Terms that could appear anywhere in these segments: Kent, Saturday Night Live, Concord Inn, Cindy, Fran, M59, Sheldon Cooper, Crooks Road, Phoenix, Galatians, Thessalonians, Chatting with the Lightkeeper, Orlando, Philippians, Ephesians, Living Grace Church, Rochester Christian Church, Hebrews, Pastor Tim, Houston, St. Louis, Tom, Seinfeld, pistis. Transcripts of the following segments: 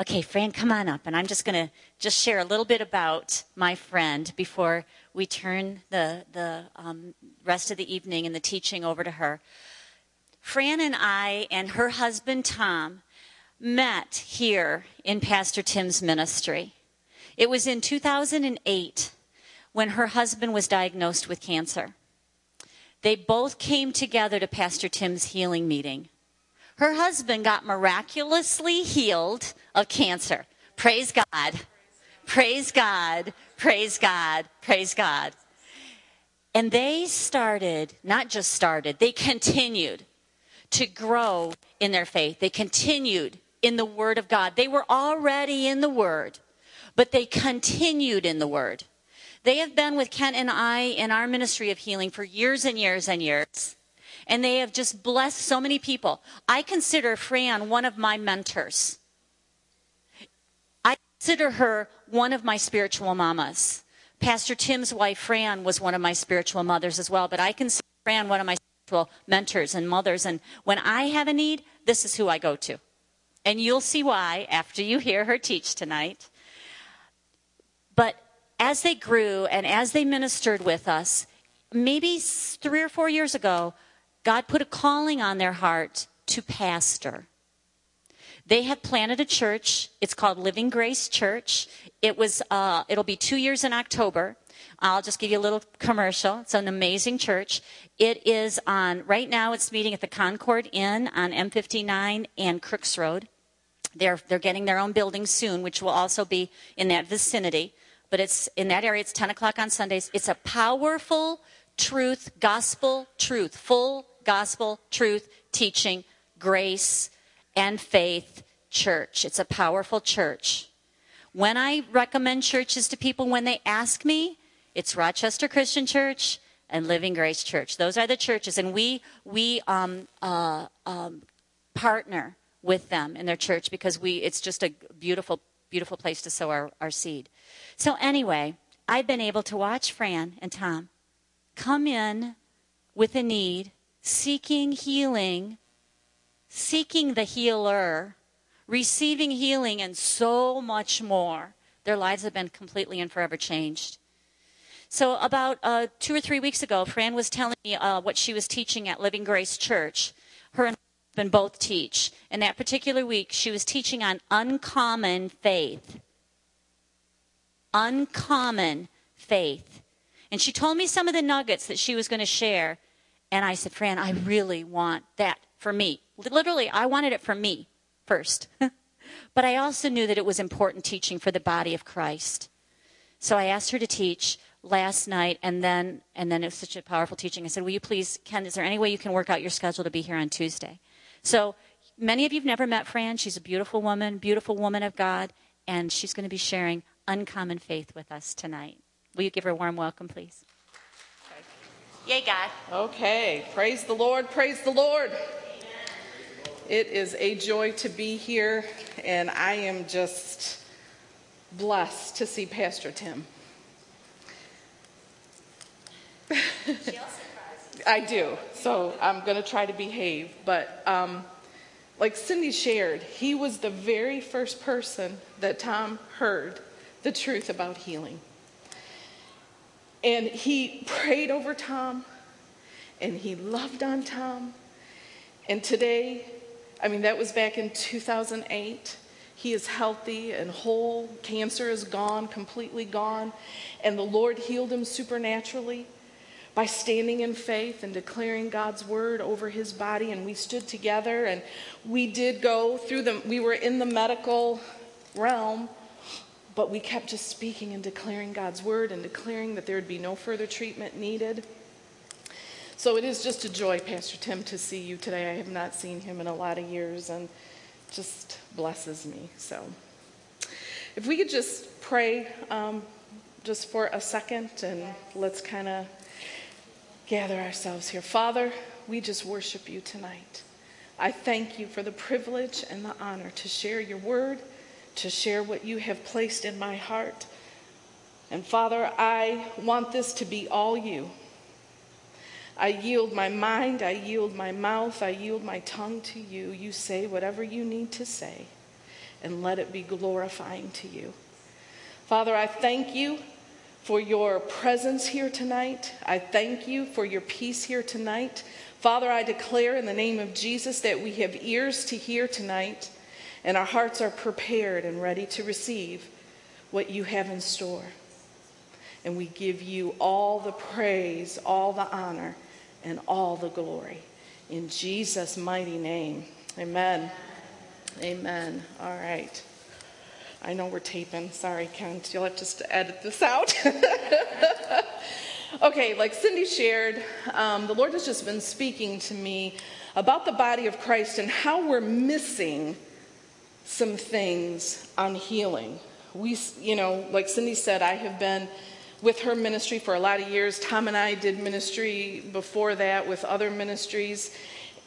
Okay, Fran, come on up. And I'm just going to just share a little bit about my friend before we turn the rest of the evening and the teaching over to her. Fran and I and her husband, Tom, met here in Pastor Tim's ministry. It was in 2008 when her husband was diagnosed with cancer. They both came together to Pastor Tim's healing meeting. Her husband got miraculously healed of cancer. Praise God. Praise God. Praise God. Praise God. And they started, not just started, they continued to grow in their faith. They continued in the Word of God. They were already in the Word, but they continued in the Word. They have been with Kent and I in our ministry of healing for years and years and years. And they have just blessed so many people. I consider Fran one of my mentors. I consider her one of my spiritual mamas. Pastor Tim's wife, Fran, was one of my spiritual mothers as well. But I consider Fran one of my spiritual mentors and mothers. And when I have a need, this is who I go to. And you'll see why after you hear her teach tonight. But as they grew and as they ministered with us, maybe 3 or 4 years ago, God put a calling on their heart to pastor. They have planted a church. It's called Living Grace Church. It'll be 2 years in October. I'll just give you a little commercial. It's an amazing church. It is on, right now it's meeting at the Concord Inn on M59 and Crooks Road. They're getting their own building soon, which will also be in that vicinity. But it's in that area. It's 10 o'clock on Sundays. It's a powerful truth, gospel truth, full gospel truth teaching, grace and faith church. It's a powerful church. When I recommend churches to people, when they ask me, it's Rochester Christian Church and Living Grace Church. Those are the churches, and we partner with them in their church because it's just a beautiful, beautiful place to sow our seed. So anyway, I've been able to watch Fran and Tom come in with a need, seeking healing, seeking the healer, receiving healing, and so much more. Their lives have been completely and forever changed. So about 2 or 3 weeks ago, Fran was telling me what she was teaching at Living Grace Church. Her and her husband both teach. And that particular week, she was teaching on uncommon faith. Uncommon faith. And she told me some of the nuggets that she was going to share. And I said, Fran, I really want that for me. Literally, I wanted it for me first. But I also knew that it was important teaching for the body of Christ. So I asked her to teach last night. And then it was such a powerful teaching. I said, will you please, Ken, is there any way you can work out your schedule to be here on Tuesday? So many of you have never met Fran. She's a beautiful woman of God. And she's going to be sharing uncommon faith with us tonight. Will you give her a warm welcome, please? Okay. Yay, God. Okay. Praise the Lord. Praise the Lord. Amen. It is a joy to be here, and I am just blessed to see Pastor Tim. I do, so I'm going to try to behave. But like Cindy shared, he was the very first person that Tom heard the truth about healing. And he prayed over Tom, and he loved on Tom. And today, that was back in 2008. He is healthy and whole. Cancer is gone, completely gone. And the Lord healed him supernaturally by standing in faith and declaring God's word over his body. And we stood together, and we did go through them. We were in the medical realm, but we kept just speaking and declaring God's word and declaring that there would be no further treatment needed. So it is just a joy, Pastor Tim, to see you today. I have not seen him in a lot of years, and just blesses me. So if we could just pray just for a second, and let's kind of gather ourselves here. Father, we just worship you tonight. I thank you for the privilege and the honor to share your word, to share what you have placed in my heart. And Father, I want this to be all you. I yield my mind, I yield my mouth, I yield my tongue to you. You say whatever you need to say. and let it be glorifying to you. Father, I thank you for your presence here tonight. I thank you for your peace here tonight. Father, I declare in the name of Jesus that we have ears to hear tonight, and our hearts are prepared and ready to receive what you have in store. And we give you all the praise, all the honor, and all the glory. In Jesus' mighty name, amen. Amen. All right. I know we're taping. Sorry, Kent. You'll have to edit this out. Okay, like Cindy shared, the Lord has just been speaking to me about the body of Christ and how we're missing some things on healing. We, you know, like Cindy said, I have been with her ministry for a lot of years. Tom and I did ministry before that with other ministries.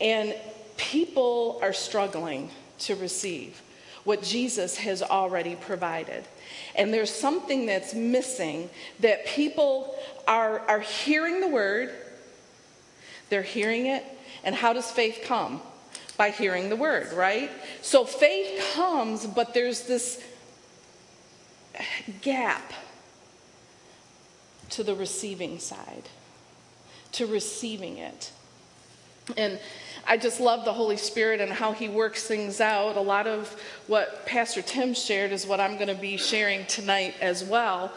And people are struggling to receive what Jesus has already provided. And there's something that's missing, that people are hearing the word. They're hearing it. And how does faith come? By hearing the word, right? So faith comes, but there's this gap to the receiving side, to receiving it. And I just love the Holy Spirit and how he works things out. A lot of what Pastor Tim shared is what I'm going to be sharing tonight as well.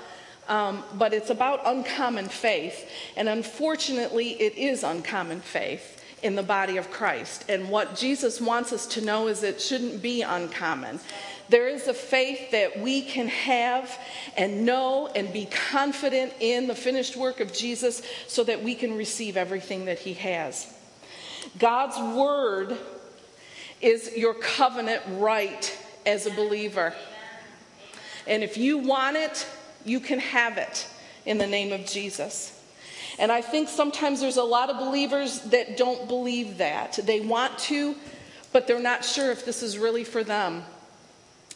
But it's about uncommon faith. And unfortunately, it is uncommon faith in the body of Christ. And what Jesus wants us to know is it shouldn't be uncommon. There is a faith that we can have and know and be confident in the finished work of Jesus, so that we can receive everything that he has. God's word is your covenant right as a believer. And if you want it, you can have it in the name of Jesus. And I think sometimes there's a lot of believers that don't believe that. They want to, but they're not sure if this is really for them.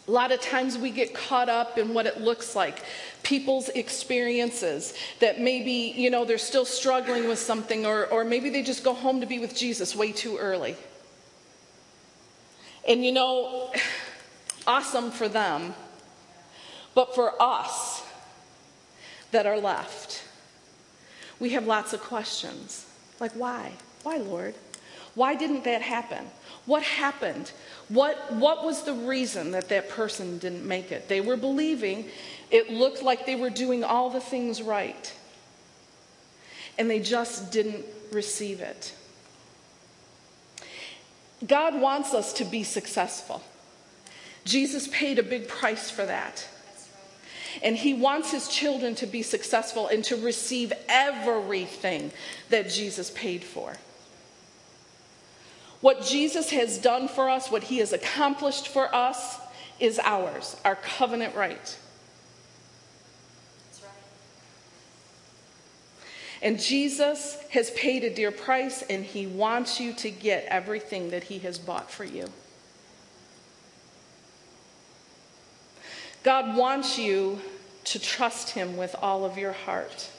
A lot of times we get caught up in what it looks like, people's experiences, that maybe, you know, they're still struggling with something, or maybe they just go home to be with Jesus way too early. And, you know, awesome for them, but for us that are left, we have lots of questions. Like, why? Why, Lord? Why didn't that happen? What happened? What was the reason that that person didn't make it? They were believing. It looked like they were doing all the things right. And they just didn't receive it. God wants us to be successful. Jesus paid a big price for that. And he wants his children to be successful and to receive everything that Jesus paid for. What Jesus has done for us, what he has accomplished for us, is ours, our covenant right. That's right. And Jesus has paid a dear price, and he wants you to get everything that he has bought for you. God wants you to trust him with all of your heart.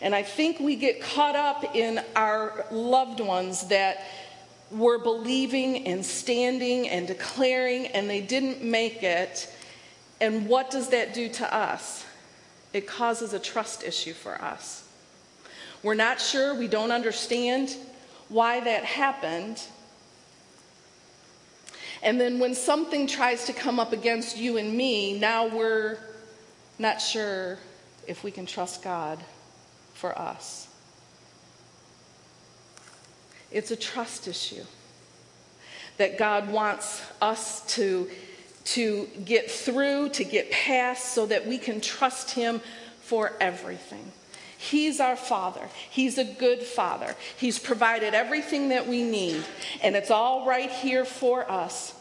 And I think we get caught up in our loved ones that were believing and standing and declaring, and they didn't make it. And what does that do to us? It causes a trust issue for us. We're not sure. We don't understand why that happened. And then when something tries to come up against you and me, now we're not sure if we can trust God for us. It's a trust issue that God wants us to get through, to get past, so that we can trust him for everything. He's our Father. He's a good Father. He's provided everything that we need, and it's all right here for us,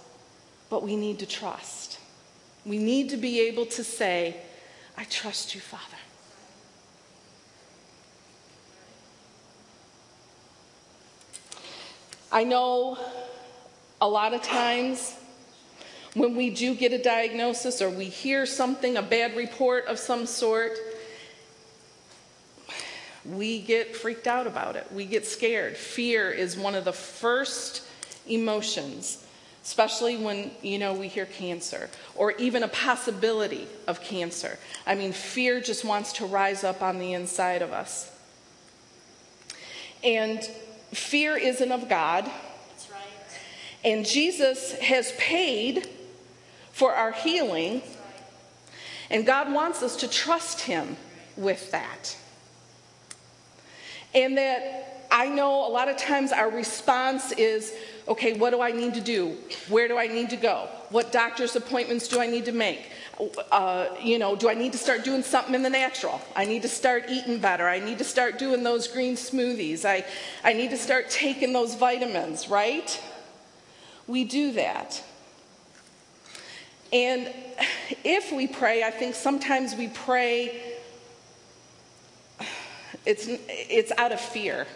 but we need to trust. We need to be able to say, I trust you, Father. I know a lot of times when we do get a diagnosis or we hear something, a bad report of some sort, we get freaked out about it. We get scared. Fear is one of the first emotions. especially when, you know, we hear cancer or even a possibility of cancer. I mean, fear just wants to rise up on the inside of us. And fear isn't of God. That's right. And Jesus has paid for our healing. That's right. And God wants us to trust him with that. And that I know a lot of times our response is, okay, what do I need to do? Where do I need to go? What doctor's appointments do I need to make? Do I need to start doing something in the natural? I need to start eating better. I need to start doing those green smoothies. I need to start taking those vitamins, right? We do that. And if we pray, I think sometimes we pray, it's out of fear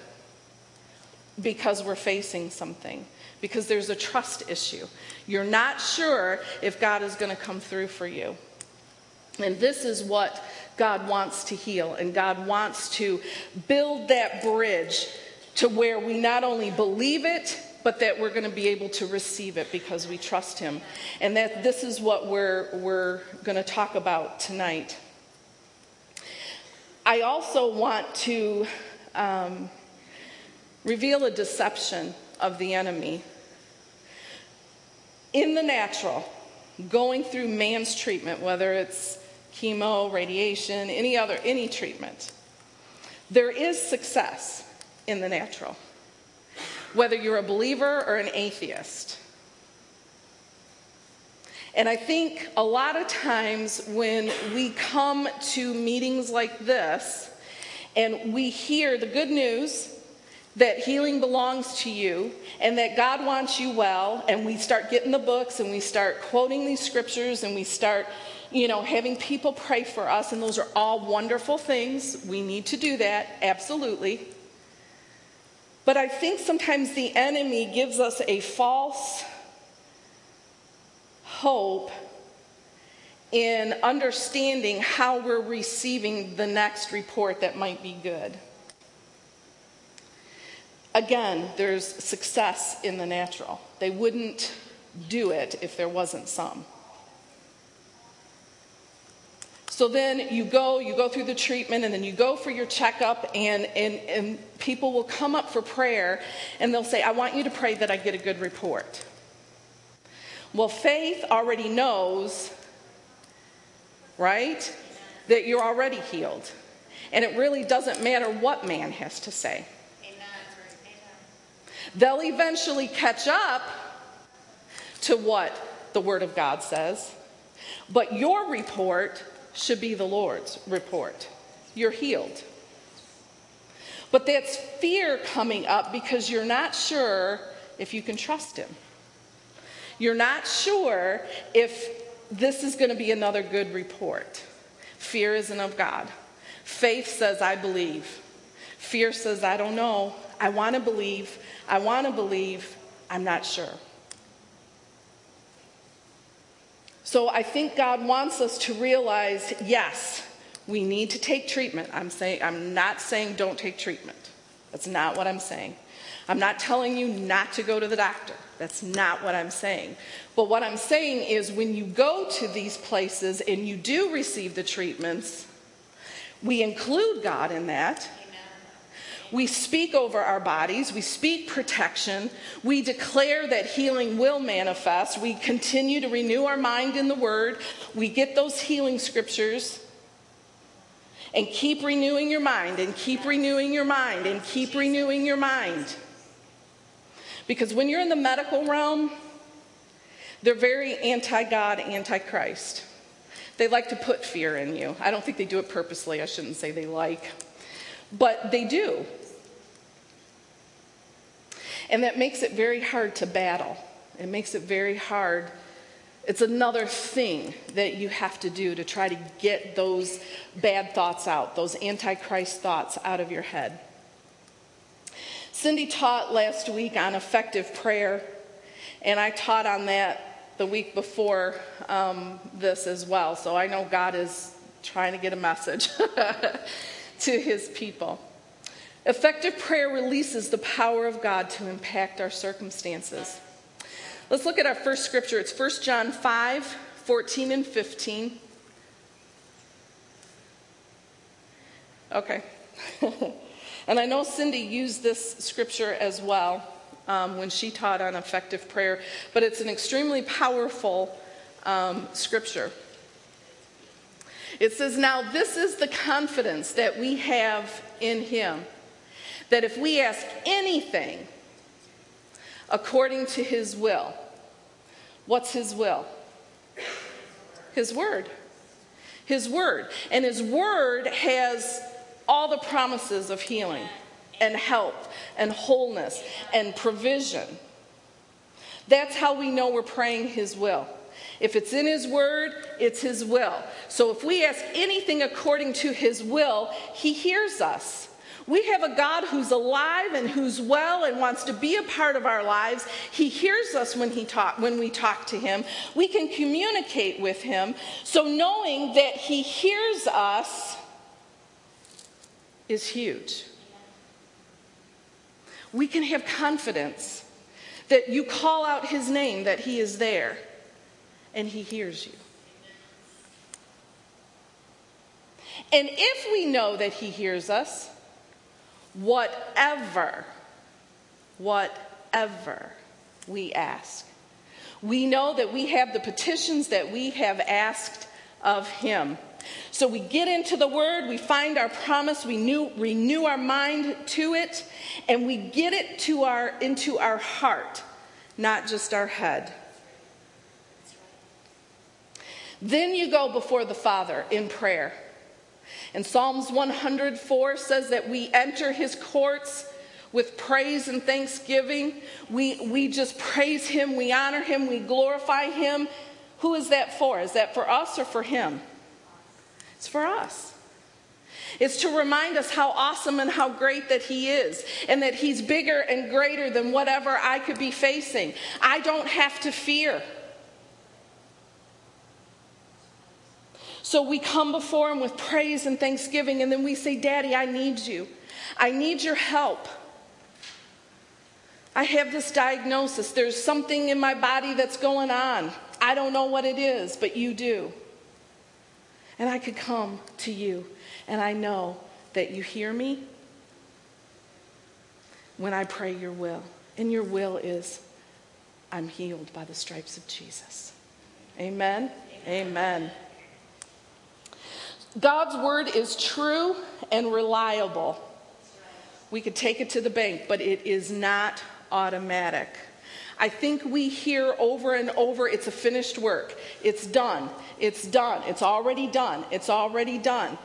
because we're facing something, because there's a trust issue. You're not sure if God is going to come through for you. And this is what God wants to heal, and God wants to build that bridge to where we not only believe it, but that we're going to be able to receive it because we trust him. And that this is what we're going to talk about tonight. I also want to reveal a deception of the enemy. In the natural, going through man's treatment, whether it's chemo, radiation, any treatment, there is success in the natural, whether you're a believer or an atheist. And I think a lot of times when we come to meetings like this and we hear the good news that healing belongs to you and that God wants you well, and we start getting the books and we start quoting these scriptures and we start, having people pray for us, and those are all wonderful things. We need to do that, absolutely. But I think sometimes the enemy gives us a false hope in understanding how we're receiving the next report that might be good. Again, there's success in the natural. They wouldn't do it if there wasn't some. So then you go through the treatment, and then you go for your checkup, and people will come up for prayer, and they'll say, I want you to pray that I get a good report. Well, faith already knows, right, that you're already healed. And it really doesn't matter what man has to say. Amen. They'll eventually catch up to what the Word of God says, but your report should be the Lord's report. You're healed. But that's fear coming up because you're not sure if you can trust him. You're not sure if this is going to be another good report. Fear isn't of God. Faith says, I believe. Fear says, I don't know. I want to believe. I want to believe. I'm not sure. So I think God wants us to realize, yes, we need to take treatment. I'm not saying don't take treatment. That's not what I'm saying. I'm not telling you not to go to the doctor. That's not what I'm saying. But what I'm saying is when you go to these places and you do receive the treatments, we include God in that. We speak over our bodies. We speak protection. We declare that healing will manifest. We continue to renew our mind in the Word. We get those healing scriptures and keep renewing your mind and keep renewing your mind and keep renewing your mind. Because when you're in the medical realm, they're very anti-God, anti-Christ. They like to put fear in you. I don't think they do it purposely. I shouldn't say they like, but they do. And that makes it very hard to battle. It makes it very hard. It's another thing that you have to do to try to get those bad thoughts out, those antichrist thoughts out of your head. Cindy taught last week on effective prayer, and I taught on that the week before this as well. So I know God is trying to get a message to his people. Effective prayer releases the power of God to impact our circumstances. Let's look at our first scripture. It's 1 John 5, 14 and 15. Okay. And I know Cindy used this scripture as well when she taught on effective prayer, but it's an extremely powerful scripture. It says, now this is the confidence that we have in him, that if we ask anything according to his will, what's his will? His word. His word. And his word has all the promises of healing and health and wholeness and provision. That's how we know we're praying his will. If it's in his word, it's his will. So if we ask anything according to his will, he hears us. We have a God who's alive and who's well and wants to be a part of our lives. He hears us when we talk to him. We can communicate with him. So knowing that he hears us is huge. We can have confidence that you call out his name, that he is there, and he hears you. And if we know that he hears us, whatever we ask, we know that we have the petitions that we have asked of him. So we get into the word, we find our promise, we renew our mind to it, and we get it into our heart, not just our head. Then you go before the Father in prayer. And Psalms 104 says that we enter his courts with praise and thanksgiving. We just praise him, we honor him, we glorify him. Who is that for? Is that for us or for him? It's for us. It's to remind us how awesome and how great that he is, and that he's bigger and greater than whatever I could be facing. I don't have to fear. So we come before him with praise and thanksgiving, and then we say, Daddy, I need you. I need your help. I have this diagnosis. There's something in my body that's going on. I don't know what it is, but you do. And I could come to you, and I know that you hear me when I pray your will. And your will is, I'm healed by the stripes of Jesus. Amen? Amen. God's word is true and reliable. We could take it to the bank, but it is not automatic. I think we hear over and over, it's a finished work. It's done. It's done. It's already done. It's already done.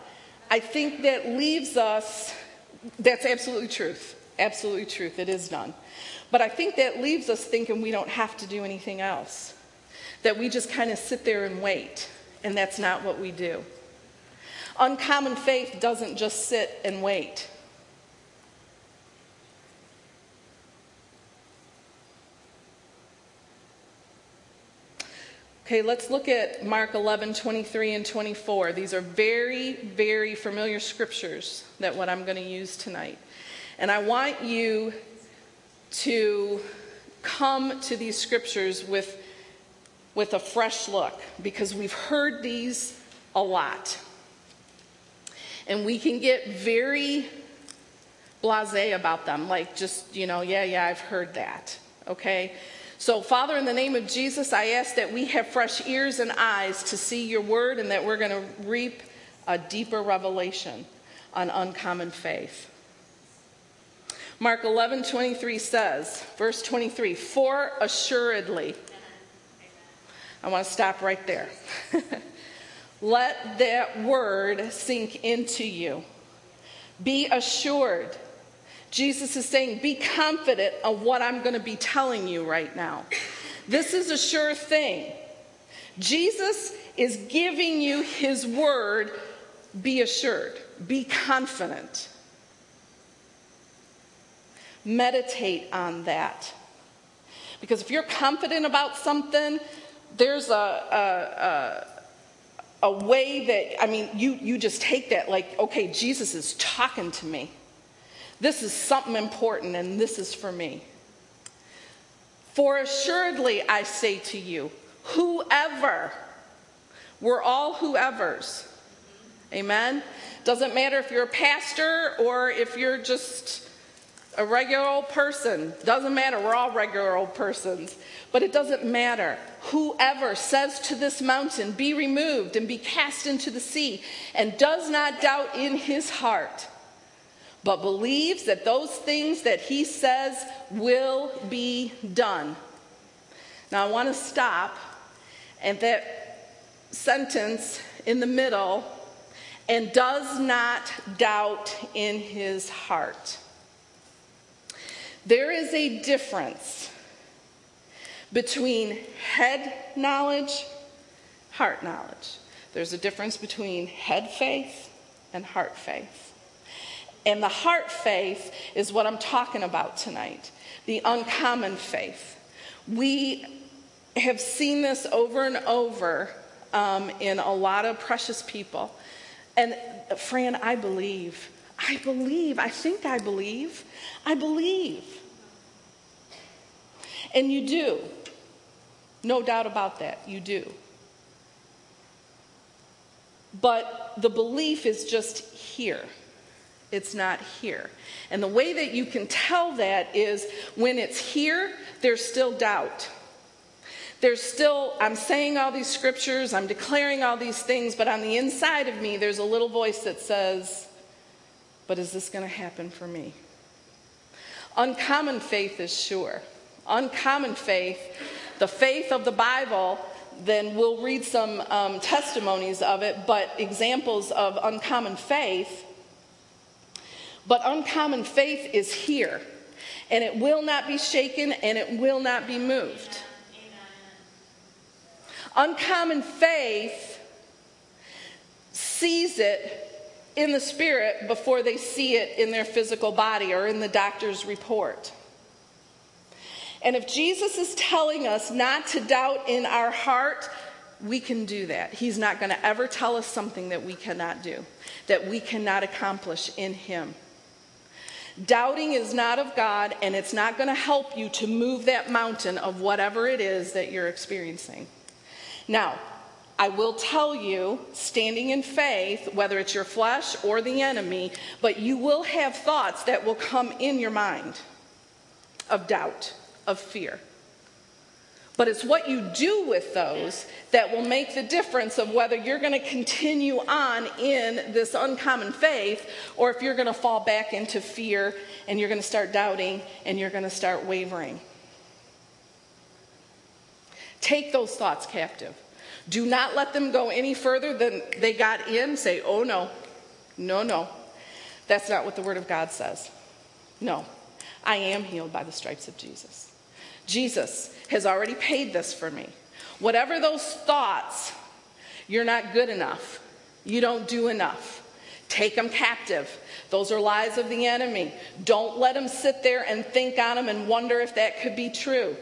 I think that leaves us, that's absolutely truth. Absolutely truth. It is done. But I think that leaves us thinking we don't have to do anything else. That we just kind of sit there and wait. And that's not what we do. Uncommon faith doesn't just sit and wait. Okay, let's look at Mark 11, 23 and 24. These are very, very familiar scriptures that what I'm going to use tonight. And I want you to come to these scriptures with a fresh look, because we've heard these a lot. And we can get very blasé about them, like just, yeah, I've heard that, okay? So, Father, in the name of Jesus, I ask that we have fresh ears and eyes to see your word, and that we're going to reap a deeper revelation on uncommon faith. Mark 11:23 says, verse 23, for assuredly, I want to stop right there. Let that word sink into you. Be assured. Jesus is saying, be confident of what I'm going to be telling you right now. This is a sure thing. Jesus is giving you his word. Be assured. Be confident. Meditate on that. Because if you're confident about something, there's a way that, you just take that like, okay, Jesus is talking to me. This is something important, and this is for me. For assuredly I say to you, whoever, we're all whoever's, amen? Doesn't matter if you're a pastor or if you're just a regular old person. Doesn't matter, we're all regular old persons. But it doesn't matter. Whoever says to this mountain, be removed and be cast into the sea, and does not doubt in his heart, but believes that those things that he says will be done. Now I want to stop at that sentence in the middle, and does not doubt in his heart. There is a difference between head knowledge, heart knowledge. There's a difference between head faith and heart faith. And the heart faith is what I'm talking about tonight, the uncommon faith. We have seen this over and over in a lot of precious people. And Fran, I believe. And you do. No doubt about that, you do. But the belief is just here. It's not here. And the way that you can tell that is when it's here, there's still doubt. There's still, I'm saying all these scriptures, I'm declaring all these things, but on the inside of me, there's a little voice that says, but is this going to happen for me? Uncommon faith is sure. Uncommon faith, the faith of the Bible, then we'll read some testimonies of it, but examples of uncommon faith. But uncommon faith is here, and it will not be shaken, and it will not be moved. Amen. Uncommon faith sees it in the spirit before they see it in their physical body or in the doctor's report. And if Jesus is telling us not to doubt in our heart, we can do that. He's not going to ever tell us something that we cannot do, that we cannot accomplish in him. Doubting is not of God, and it's not going to help you to move that mountain of whatever it is that you're experiencing. Now, I will tell you, standing in faith, whether it's your flesh or the enemy, but you will have thoughts that will come in your mind of doubt, of fear. But it's what you do with those that will make the difference of whether you're going to continue on in this uncommon faith or if you're going to fall back into fear and you're going to start doubting and you're going to start wavering. Take those thoughts captive. Do not let them go any further than they got in. Say, oh, no. That's not what the Word of God says. No, I am healed by the stripes of Jesus. Jesus has already paid this for me. Whatever those thoughts, you're not good enough. You don't do enough. Take them captive. Those are lies of the enemy. Don't let them sit there and think on them and wonder if that could be true.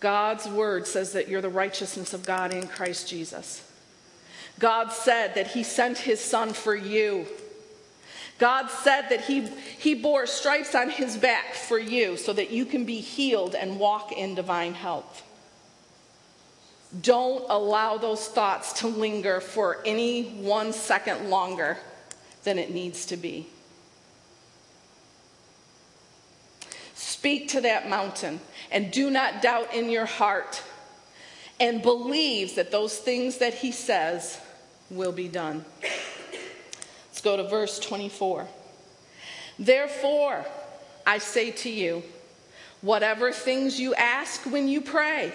God's word says that you're the righteousness of God in Christ Jesus. God said that he sent his son for you. God said that he bore stripes on his back for you so that you can be healed and walk in divine health. Don't allow those thoughts to linger for any 1 second longer than it needs to be. Speak to that mountain and do not doubt in your heart, and believe that those things that he says will be done. Let's go to verse 24. Therefore, I say to you, whatever things you ask when you pray,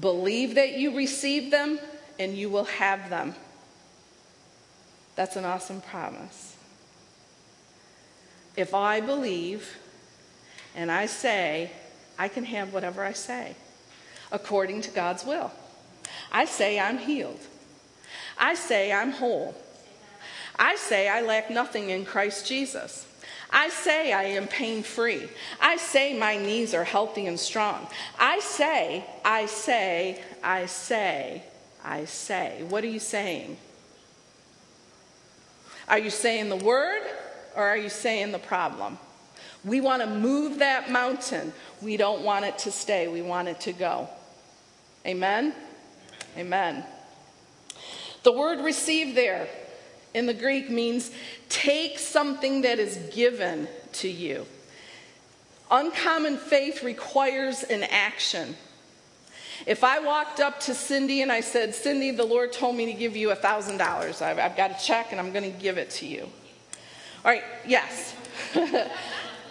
believe that you receive them and you will have them. That's an awesome promise. If I believe and I say, I can have whatever I say according to God's will. I say I'm healed. I say I'm whole. I say I lack nothing in Christ Jesus. I say I am pain-free. I say my knees are healthy and strong. I say. What are you saying? Are you saying the word or are you saying the problem? We want to move that mountain. We don't want it to stay. We want it to go. Amen? Amen. The word receive there in the Greek means take something that is given to you. Uncommon faith requires an action. If I walked up to Cindy and I said, Cindy, the Lord told me to give you $1,000. I've got a check and I'm going to give it to you. All right, yes.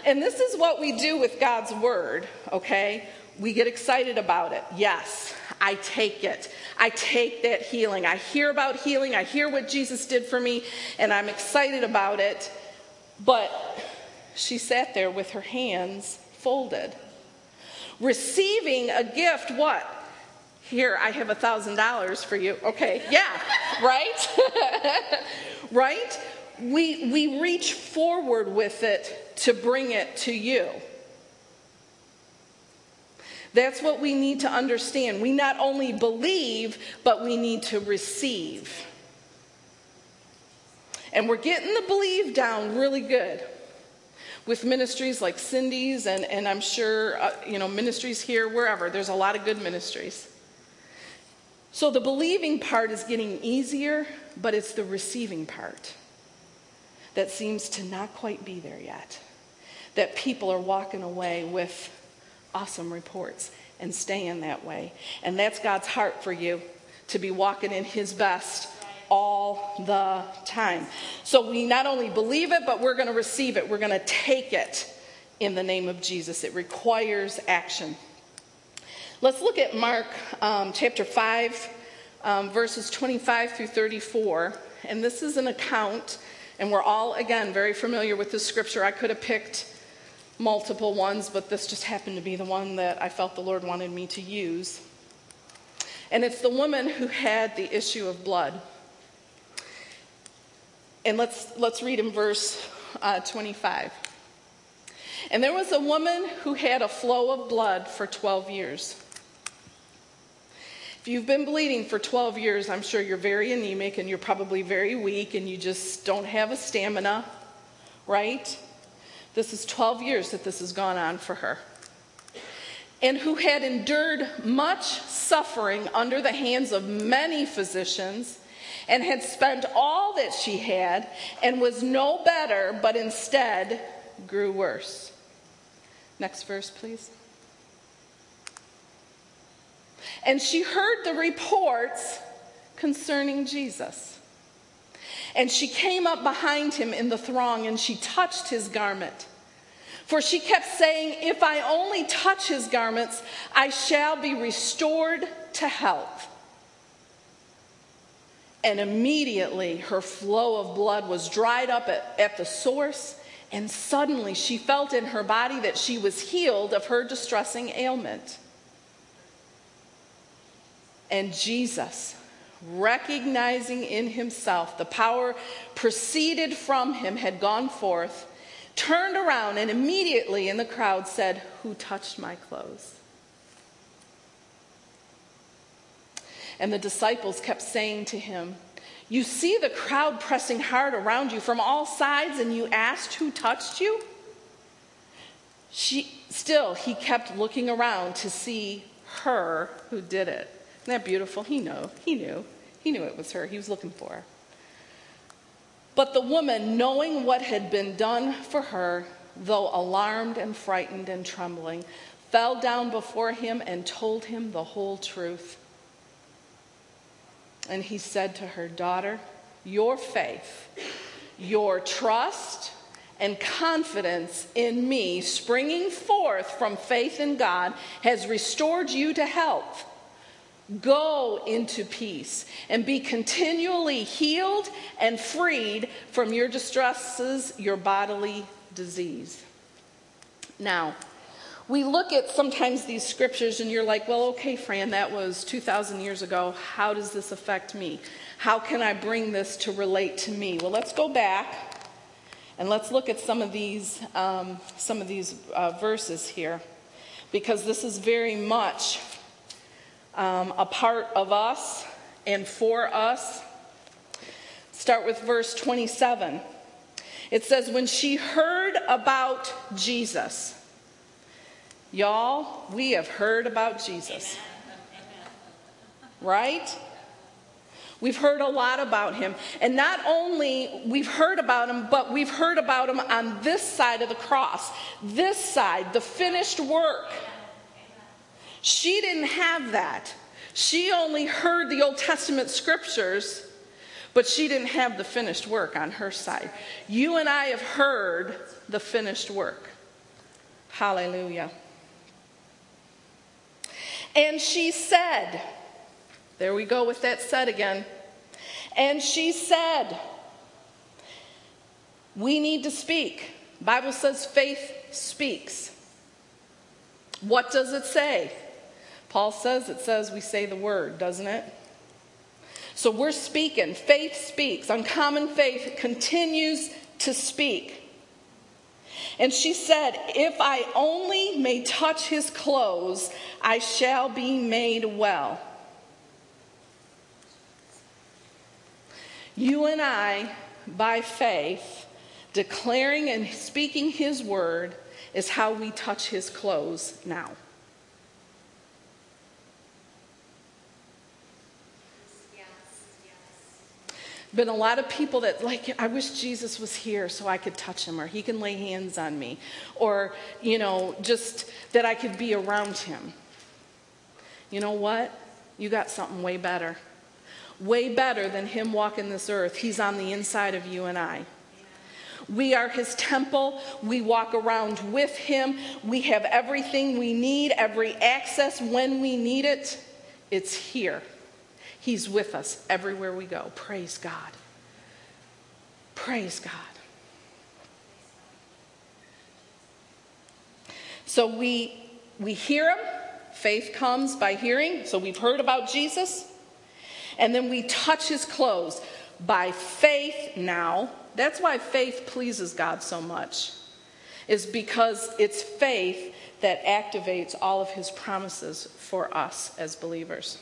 And this is what we do with God's word, okay? We get excited about it. Yes, I take it. I take that healing. I hear about healing. I hear what Jesus did for me, and I'm excited about it. But she sat there with her hands folded. Receiving a gift, what? Here, I have $1,000 for you. Okay, yeah, right? Right? We reach forward with it to bring it to you. That's what we need to understand. We not only believe, but we need to receive. And we're getting the believe down really good with ministries like Cindy's and I'm sure, ministries here, wherever. There's a lot of good ministries. So the believing part is getting easier, but it's the receiving part that seems to not quite be there yet. That people are walking away with awesome reports and staying that way. And that's God's heart for you, to be walking in his best all the time. So we not only believe it, but we're going to receive it. We're going to take it in the name of Jesus. It requires action. Let's look at Mark chapter 5, verses 25 through 34. And this is an account. And we're all, again, very familiar with this scripture. I could have picked multiple ones, but this just happened to be the one that I felt the Lord wanted me to use. And it's the woman who had the issue of blood. And let's read in verse 25. And there was a woman who had a flow of blood for 12 years. If you've been bleeding for 12 years, I'm sure you're very anemic and you're probably very weak and you just don't have a stamina, right? This is 12 years that this has gone on for her. And who had endured much suffering under the hands of many physicians and had spent all that she had and was no better, but instead grew worse. Next verse, please. And she heard the reports concerning Jesus. And she came up behind him in the throng, and she touched his garment. For she kept saying, if I only touch his garments, I shall be restored to health. And immediately her flow of blood was dried up at the source, and suddenly she felt in her body that she was healed of her distressing ailment. And Jesus, recognizing in himself the power proceeded from him, had gone forth, turned around, and immediately in the crowd said, who touched my clothes? And the disciples kept saying to him, you see the crowd pressing hard around you from all sides, and you asked who touched you? He kept looking around to see her who did it. Isn't that beautiful? He knew it was her. He was looking for her. But the woman, knowing what had been done for her, though alarmed and frightened and trembling, fell down before him and told him the whole truth. And he said to her, daughter, your faith, your trust and confidence in me, springing forth from faith in God, has restored you to health. Go into peace and be continually healed and freed from your distresses, your bodily disease. Now, we look at sometimes these scriptures and you're like, well, okay, Fran, that was 2,000 years ago. How does this affect me? How can I bring this to relate to me? Well, let's go back and let's look at some of these verses here, because this is very much a part of us and for us. Start with verse 27. It says, when she heard about Jesus. Y'all, we have heard about Jesus. Right? We've heard a lot about him. And not only we've heard about him, but we've heard about him on this side of the cross. This side, the finished work. She didn't have that. She only heard the Old Testament scriptures, but she didn't have the finished work on her side. You and I have heard the finished work. Hallelujah. And she said, there we go with that said again. And she said, we need to speak. The Bible says faith speaks. What does it say? Paul says it says we say the word, doesn't it? So we're speaking. Faith speaks. Uncommon faith continues to speak. And she said, if I only may touch his clothes, I shall be made well. You and I, by faith, declaring and speaking his word is how we touch his clothes now. Been a lot of people that like, I wish Jesus was here so I could touch him, or he can lay hands on me, or, you know, just that I could be around him. You know what? You got something way better. Way better than him walking this earth. He's on the inside of you and I. We are his temple. We walk around with him. We have everything we need, every access when we need it. It's here. He's with us everywhere we go. Praise God. Praise God. So we hear him. Faith comes by hearing. So we've heard about Jesus. And then we touch his clothes by faith now. That's why faith pleases God so much. Is because it's faith that activates all of his promises for us as believers.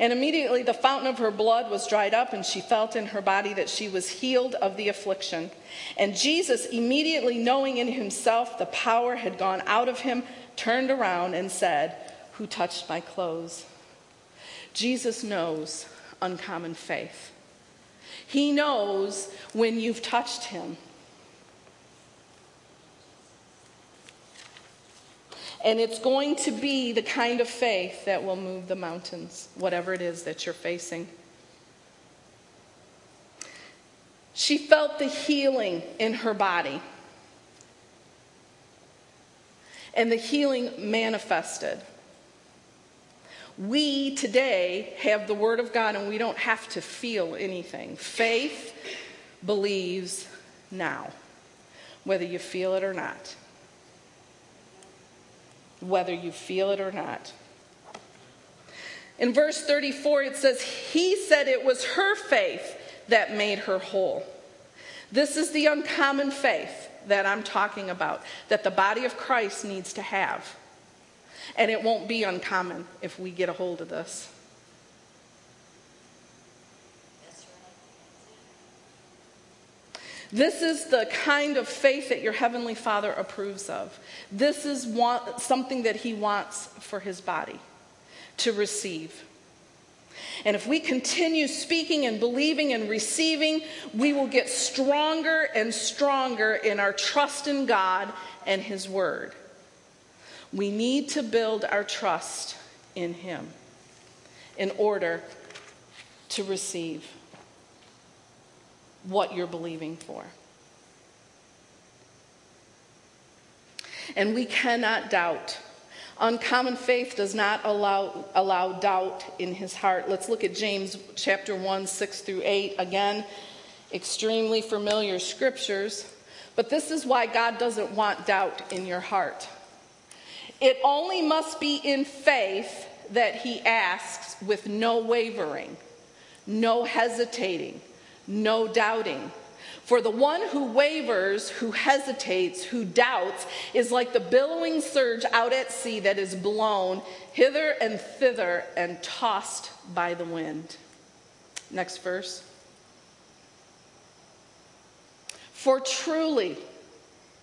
And immediately the fountain of her blood was dried up, and she felt in her body that she was healed of the affliction. And Jesus, immediately knowing in himself the power had gone out of him, turned around and said, "Who touched my clothes?" Jesus knows uncommon faith. He knows when you've touched him. And it's going to be the kind of faith that will move the mountains, whatever it is that you're facing. She felt the healing in her body. And the healing manifested. We today have the Word of God, and we don't have to feel anything. Faith believes now, whether you feel it or not. Whether you feel it or not. In verse 34, it says, he said it was her faith that made her whole. This is the uncommon faith that I'm talking about, that the body of Christ needs to have. And it won't be uncommon if we get a hold of this. This is the kind of faith that your Heavenly Father approves of. This is something that he wants for his body to receive. And if we continue speaking and believing and receiving, we will get stronger and stronger in our trust in God and his word. We need to build our trust in him in order to receive what you're believing for. And we cannot doubt. Uncommon faith does not allow doubt in his heart. Let's look at James chapter 1, 6 through 8. Again, extremely familiar scriptures. But this is why God doesn't want doubt in your heart. It only must be in faith that he asks with no wavering, no hesitating. No doubting. For the one who wavers, who hesitates, who doubts, is like the billowing surge out at sea that is blown hither and thither and tossed by the wind. Next verse. For truly,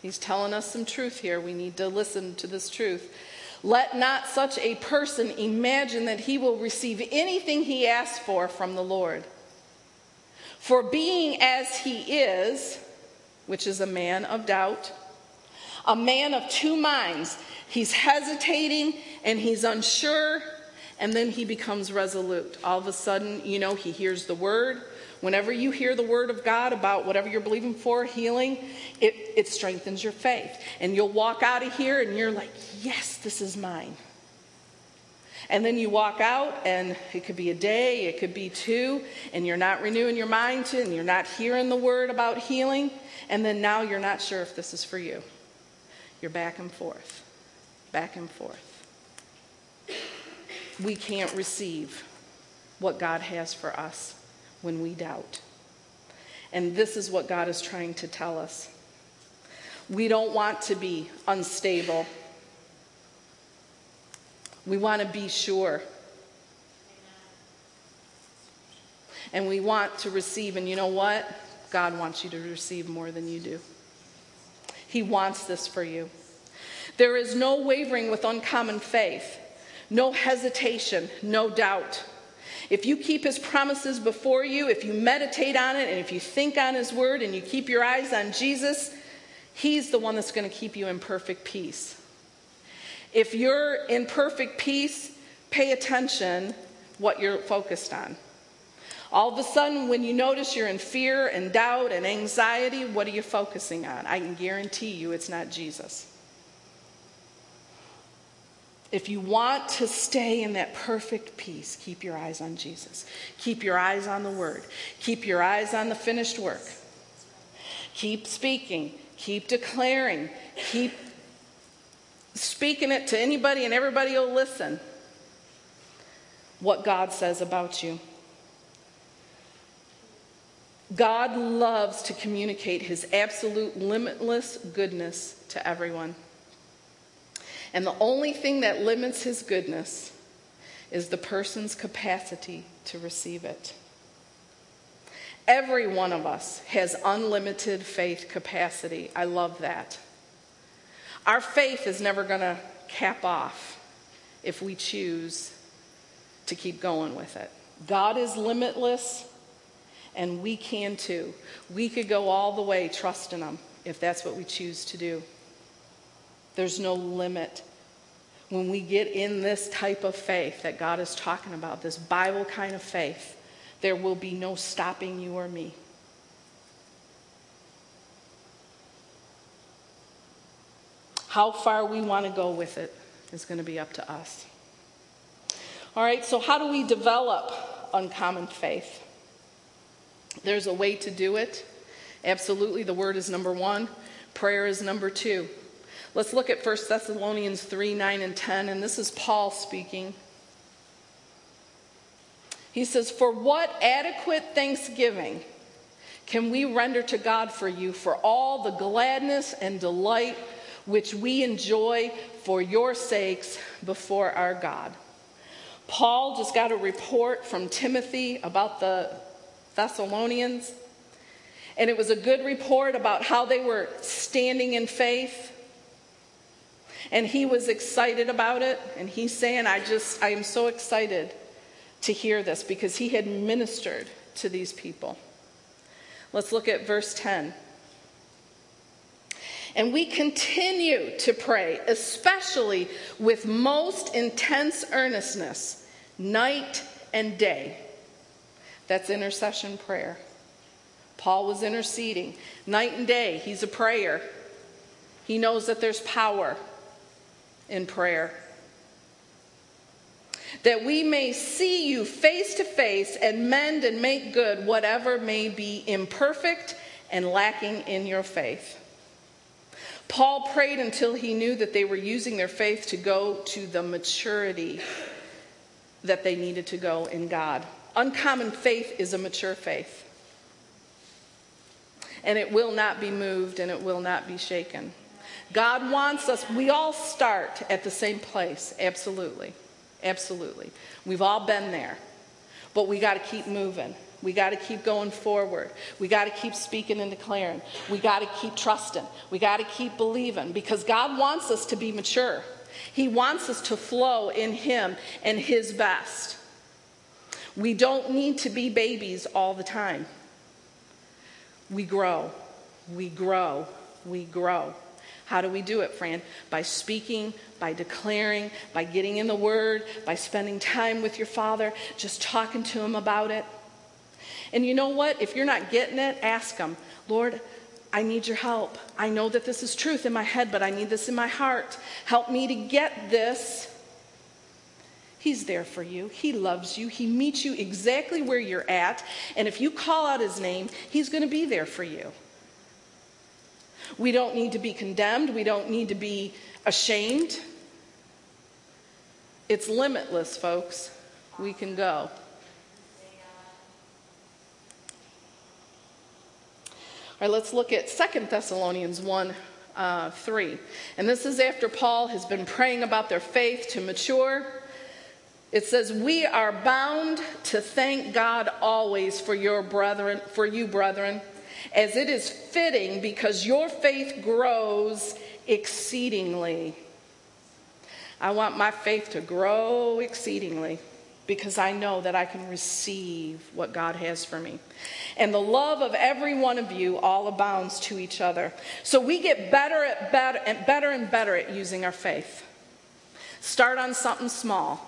he's telling us some truth here. We need to listen to this truth. Let not such a person imagine that he will receive anything he asks for from the Lord. For being as he is, which is a man of doubt, a man of two minds, he's hesitating and he's unsure, and then he becomes resolute. All of a sudden, he hears the word. Whenever you hear the word of God about whatever you're believing for, healing, it strengthens your faith. And you'll walk out of here and you're like, yes, this is mine. And then you walk out and it could be a day, it could be two, and you're not renewing your mind to, and you're not hearing the word about healing. And then now you're not sure if this is for you. You're back and forth, back and forth. We can't receive what God has for us when we doubt. And this is what God is trying to tell us. We don't want to be unstable. We want to be sure. And we want to receive. And you know what? God wants you to receive more than you do. He wants this for you. There is no wavering with uncommon faith. No hesitation, no doubt. If you keep his promises before you, if you meditate on it, and if you think on his word, and you keep your eyes on Jesus, he's the one that's going to keep you in perfect peace. If you're in perfect peace, pay attention what you're focused on. All of a sudden, when you notice you're in fear and doubt and anxiety, what are you focusing on? I can guarantee you it's not Jesus. If you want to stay in that perfect peace, keep your eyes on Jesus. Keep your eyes on the word. Keep your eyes on the finished work. Keep speaking. Keep declaring. Keep speaking it to anybody, and everybody will listen. What God says about you. God loves to communicate his absolute limitless goodness to everyone. And the only thing that limits his goodness is the person's capacity to receive it. Every one of us has unlimited faith capacity. I love that. Our faith is never going to cap off if we choose to keep going with it. God is limitless, and we can too. We could go all the way trusting him if that's what we choose to do. There's no limit. When we get in this type of faith that God is talking about, this Bible kind of faith, there will be no stopping you or me. How far we want to go with it is going to be up to us. All right, so how do we develop uncommon faith? There's a way to do it. Absolutely, the word is number one. Prayer is number two. Let's look at 1 Thessalonians 3:9-10, and this is Paul speaking. He says, "For what adequate thanksgiving can we render to God for you, for all the gladness and delight which we enjoy for your sakes before our God?" Paul just got a report from Timothy about the Thessalonians, and it was a good report about how they were standing in faith. And he was excited about it. And he's saying, I am so excited to hear this, because he had ministered to these people. Let's look at verse 10. "And we continue to pray, especially with most intense earnestness, night and day." That's intercession prayer. Paul was interceding. Night and day, he's a prayer. He knows that there's power in prayer. "That we may see you face to face and mend and make good whatever may be imperfect and lacking in your faith." Paul prayed until he knew that they were using their faith to go to the maturity that they needed to go in God. Uncommon faith is a mature faith. And it will not be moved, and it will not be shaken. God wants us, we all start at the same place, absolutely, absolutely. We've all been there, but we got to keep moving. We got to keep going forward. We got to keep speaking and declaring. We got to keep trusting. We got to keep believing, because God wants us to be mature. He wants us to flow in Him and His best. We don't need to be babies all the time. We grow. We grow. We grow. How do we do it, Fran? By speaking, by declaring, by getting in the Word, by spending time with your Father, just talking to Him about it. And you know what? If you're not getting it, ask Him, Lord, I need your help. I know that this is truth in my head, but I need this in my heart. Help me to get this. He's there for you. He loves you. He meets you exactly where you're at. And if you call out His name, He's going to be there for you. We don't need to be condemned. We don't need to be ashamed. It's limitless, folks. We can go. All right, let's look at 2 Thessalonians 1:3. And this is after Paul has been praying about their faith to mature. It says, we are bound to thank God always for you, brethren, as it is fitting, because your faith grows exceedingly. I want my faith to grow exceedingly, because I know that I can receive what God has for me. And the love of every one of you all abounds to each other. So we get better and better at using our faith. Start on something small.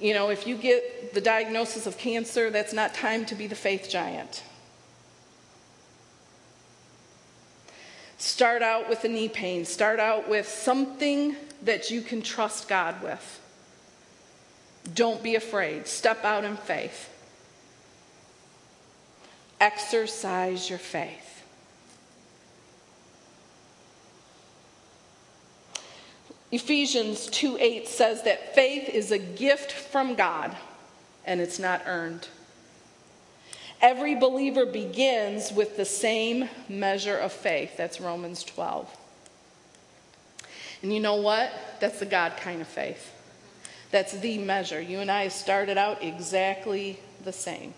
You know, if you get the diagnosis of cancer, that's not time to be the faith giant. Start out with a knee pain. Start out with something that you can trust God with. Don't be afraid. Step out in faith. Exercise your faith. Ephesians 2:8 says that faith is a gift from God, and it's not earned. Every believer begins with the same measure of faith. That's Romans 12. And you know what? That's the God kind of faith. That's the measure. You and I started out exactly the same.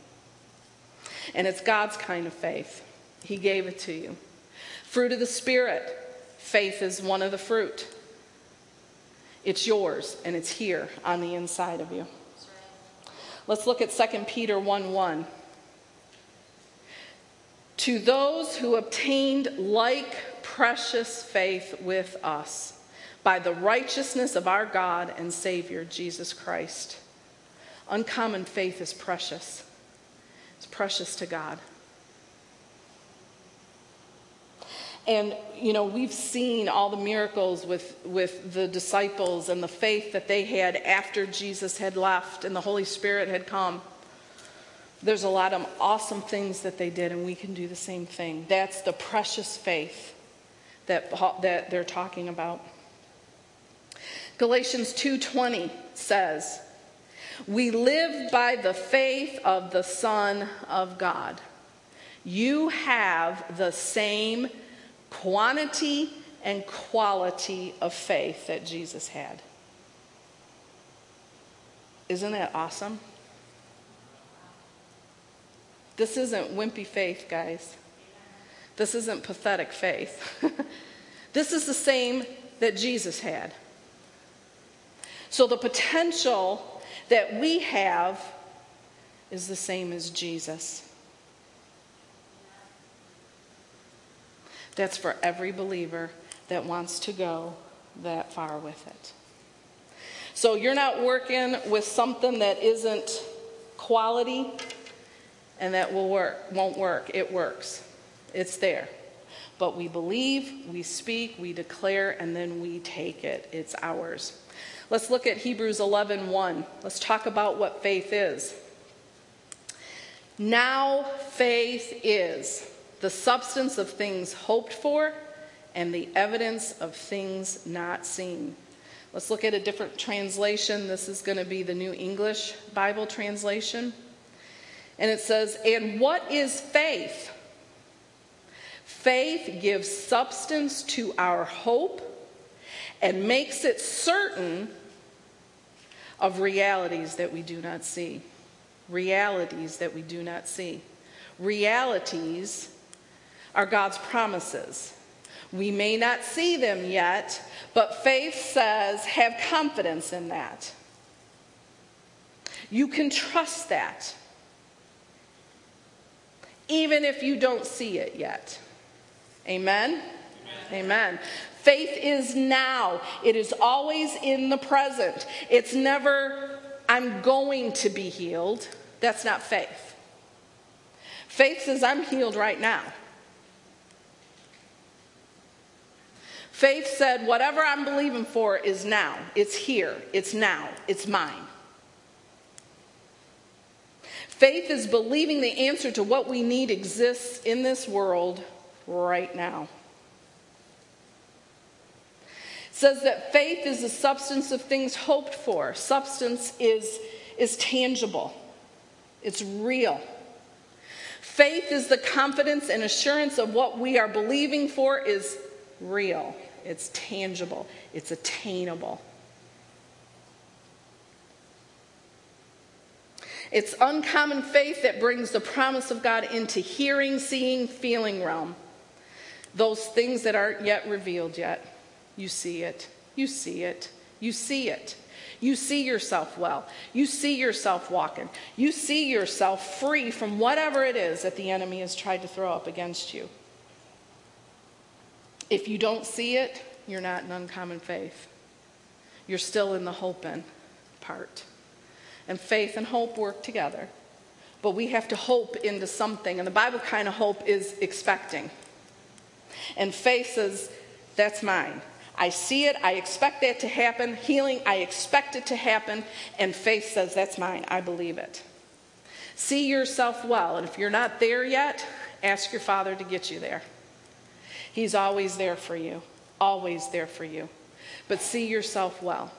And it's God's kind of faith. He gave it to you. Fruit of the Spirit. Faith is one of the fruit. It's yours, and it's here on the inside of you. Let's look at 2 Peter 1:1. To those who obtained like precious faith with us, by the righteousness of our God and Savior, Jesus Christ. Uncommon faith is precious. It's precious to God. And, you know, we've seen all the miracles with the disciples and the faith that they had after Jesus had left and the Holy Spirit had come. There's a lot of awesome things that they did, and we can do the same thing. That's the precious faith that they're talking about. Galatians 2:20 says, we live by the faith of the Son of God. You have the same quantity and quality of faith that Jesus had. Isn't that awesome? This isn't wimpy faith, guys. This isn't pathetic faith. This is the same that Jesus had. So the potential that we have is the same as Jesus. That's for every believer that wants to go that far with it. So you're not working with something that isn't quality and that won't work. It works. It's there. But we believe, we speak, we declare, and then we take it. It's ours. Let's look at Hebrews 11:1. Let's talk about what faith is. Now faith is the substance of things hoped for and the evidence of things not seen. Let's look at a different translation. This is going to be the New English Bible translation. And it says, and what is faith? Faith gives substance to our hope and makes it certain of realities that we do not see. realities that we do not see. Realities are God's promises. We may not see them yet, but faith says, have confidence in that. You can trust that, even if you don't see it yet. Amen? Amen. Amen. Faith is now. It is always in the present. It's never, I'm going to be healed. That's not faith. Faith says, I'm healed right now. Faith said, whatever I'm believing for is now. It's here. It's now. It's mine. Faith is believing the answer to what we need exists in this world right now. It says that faith is the substance of things hoped for. Substance is tangible. It's real. Faith is the confidence and assurance of what we are believing for is real. It's tangible. It's attainable. It's uncommon faith that brings the promise of God into hearing, seeing, feeling realm. Those things that aren't yet revealed yet. You see it. You see it. You see it. You see yourself well. You see yourself walking. You see yourself free from whatever it is that the enemy has tried to throw up against you. If you don't see it, you're not in uncommon faith. You're still in the hoping part. And faith and hope work together. But we have to hope into something. And the Bible kind of hope is expecting. And faith says, that's mine. I see it. I expect that to happen. Healing, I expect it to happen. And faith says, that's mine. I believe it. See yourself well. And if you're not there yet, ask your Father to get you there. He's always there for you, always there for you. But see yourself well.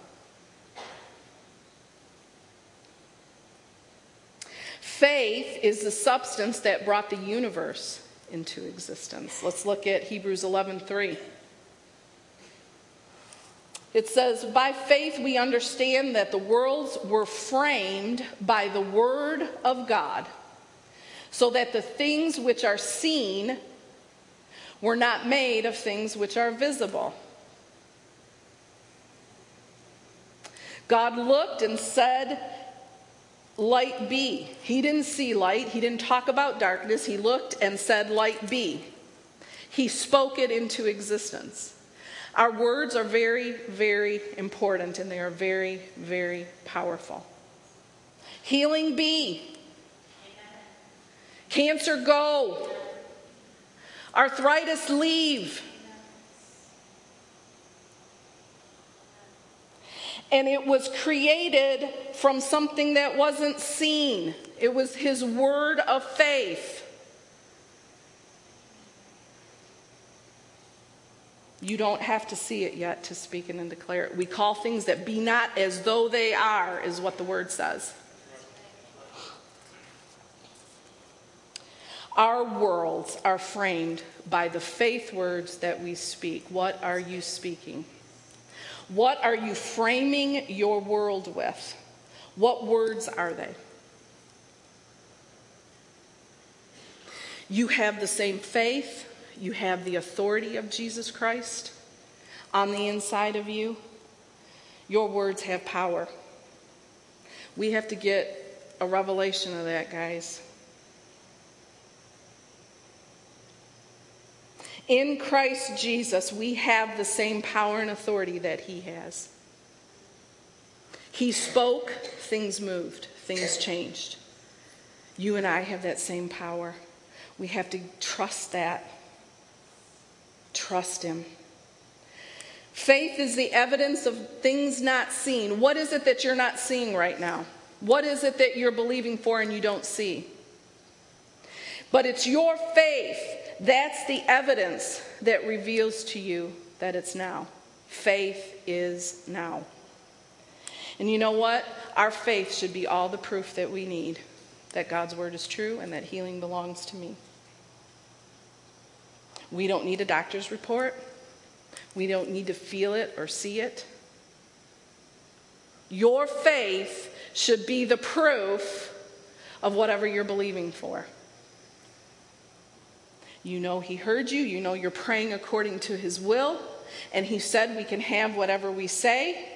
Faith is the substance that brought the universe into existence. Let's look at Hebrews 11:3. It says, by faith we understand that the worlds were framed by the word of God, so that the things which are seen were not made of things which are visible. God looked and said, light be. He didn't see light. He didn't talk about darkness. He looked and said, light be. He spoke it into existence. Our words are very, very important, and they are very, very powerful. Healing be. Cancer go. Arthritis leave. And it was created from something that wasn't seen. It was his word of faith. You don't have to see it yet to speak it and declare it. We call things that be not as though they are, is what the word says. Our worlds are framed by the faith words that we speak. What are you speaking? What are you framing your world with? What words are they? You have the same faith. You have the authority of Jesus Christ on the inside of you. Your words have power. We have to get a revelation of that, guys. In Christ Jesus, we have the same power and authority that he has. He spoke, things moved, things changed. You and I have that same power. We have to trust that. Trust him. Faith is the evidence of things not seen. What is it that you're not seeing right now? What is it that you're believing for and you don't see? But it's your faith. That's the evidence that reveals to you that it's now. Faith is now. And you know what? Our faith should be all the proof that we need that God's word is true and that healing belongs to me. We don't need a doctor's report. We don't need to feel it or see it. Your faith should be the proof of whatever you're believing for. You know he heard you. You know you're praying according to his will. And he said we can have whatever we say.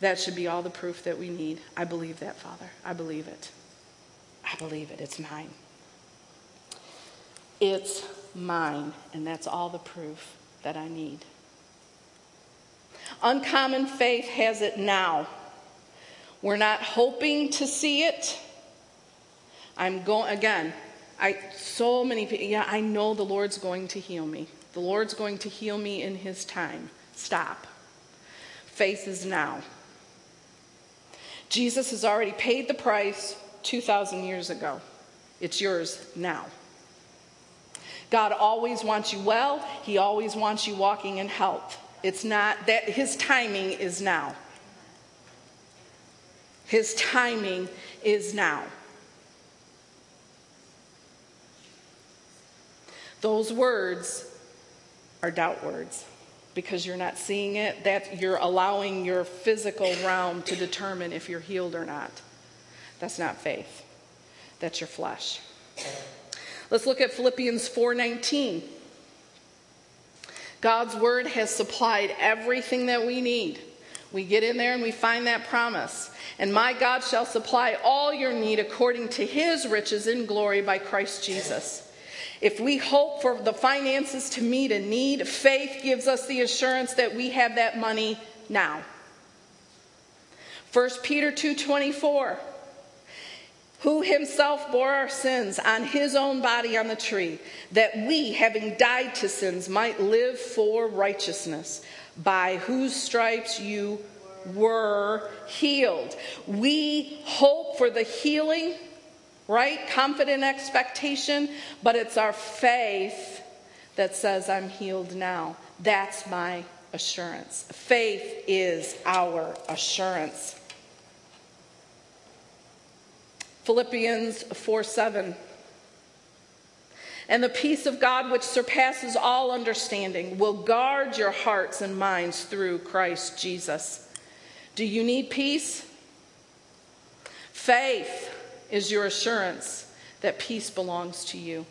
That should be all the proof that we need. I believe that, Father. I believe it. I believe it. It's mine. It's mine. And that's all the proof that I need. Uncommon faith has it now. We're not hoping to see it. I'm going, again, so many people, I know the Lord's going to heal me. The Lord's going to heal me in his time. Stop. Faith is now. Jesus has already paid the price 2,000 years ago. It's yours now. God always wants you well. He always wants you walking in health. It's not that his timing is now. His timing is now. Those words are doubt words because you're not seeing it. That you're allowing your physical realm to determine if you're healed or not. That's not faith. That's your flesh. Let's look at Philippians 4:19. God's word has supplied everything that we need. We get in there and we find that promise. And my God shall supply all your need according to his riches in glory by Christ Jesus. If we hope for the finances to meet a need, faith gives us the assurance that we have that money now. 1 Peter 2:24, who himself bore our sins on his own body on the tree, that we, having died to sins, might live for righteousness, by whose stripes you were healed. We hope for the healing, right? Confident expectation, but it's our faith that says I'm healed now. That's my assurance. Faith is our assurance. Philippians 4:7. And the peace of God which surpasses all understanding will guard your hearts and minds through Christ Jesus. Do you need peace? Faith is your assurance that peace belongs to you.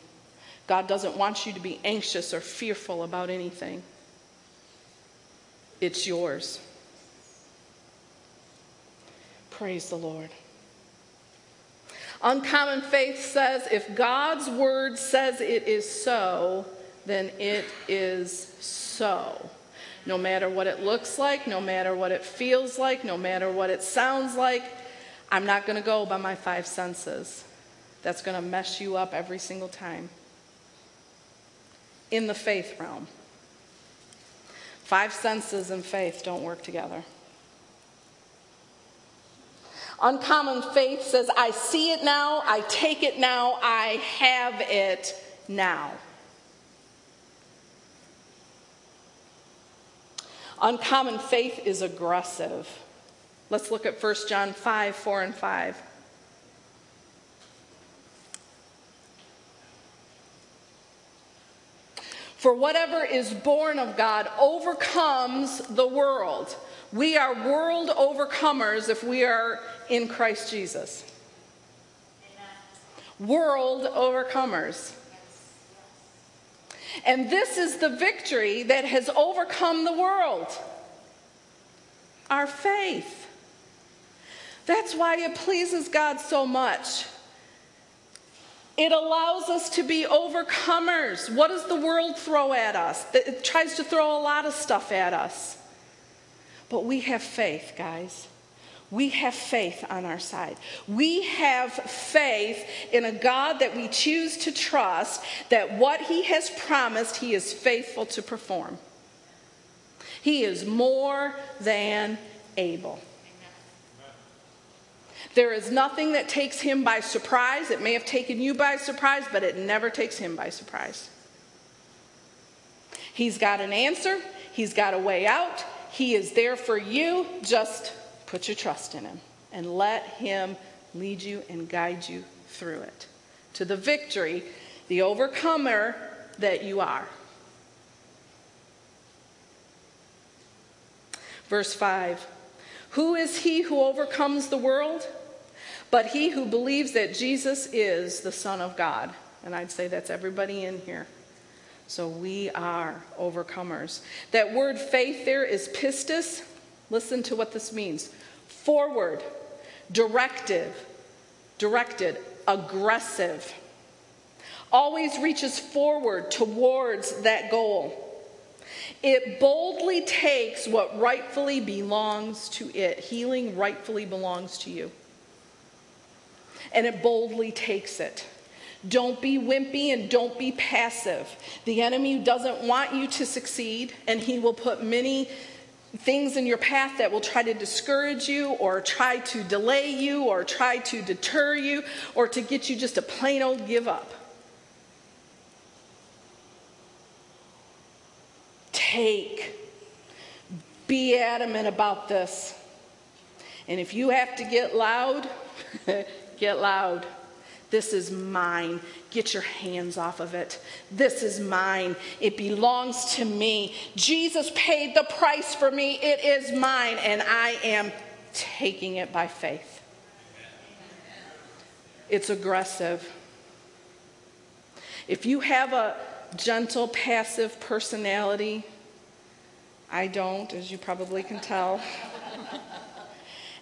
God doesn't want you to be anxious or fearful about anything. It's yours. Praise the Lord. Uncommon faith says, if God's word says it is so, then it is so. No matter what it looks like, no matter what it feels like, no matter what it sounds like, I'm not going to go by my five senses. That's going to mess you up every single time. In the faith realm. Five senses and faith don't work together. Uncommon faith says, I see it now, I take it now, I have it now. Uncommon faith is aggressive. Let's look at 1 John 5:4-5. For whatever is born of God overcomes the world. We are world overcomers if we are in Christ Jesus. Amen. World overcomers. Yes. And this is the victory that has overcome the world. Our faith. That's why it pleases God so much. It allows us to be overcomers. What does the world throw at us? It tries to throw a lot of stuff at us. But we have faith, guys. We have faith on our side. We have faith in a God that we choose to trust, that what he has promised, he is faithful to perform. He is more than able. There is nothing that takes him by surprise. It may have taken you by surprise, but it never takes him by surprise. He's got an answer. He's got a way out. He is there for you. Just put your trust in him and let him lead you and guide you through it. To the victory, the overcomer that you are. Verse 5. Who is he who overcomes the world? But he who believes that Jesus is the Son of God. And I'd say that's everybody in here. So we are overcomers. That word faith there is pistis. Listen to what this means. Forward, directed, aggressive. Always reaches forward towards that goal. It boldly takes what rightfully belongs to it. Healing rightfully belongs to you. And it boldly takes it. Don't be wimpy and don't be passive. The enemy doesn't want you to succeed, and he will put many things in your path that will try to discourage you or try to delay you or try to deter you or to get you just a plain old give up. Take. Be adamant about this. And if you have to get loud, get loud. This is mine. Get your hands off of it. This is mine. It belongs to me. Jesus paid the price for me. It is mine, and I am taking it by faith. It's aggressive. If you have a gentle, passive personality, I don't, as you probably can tell.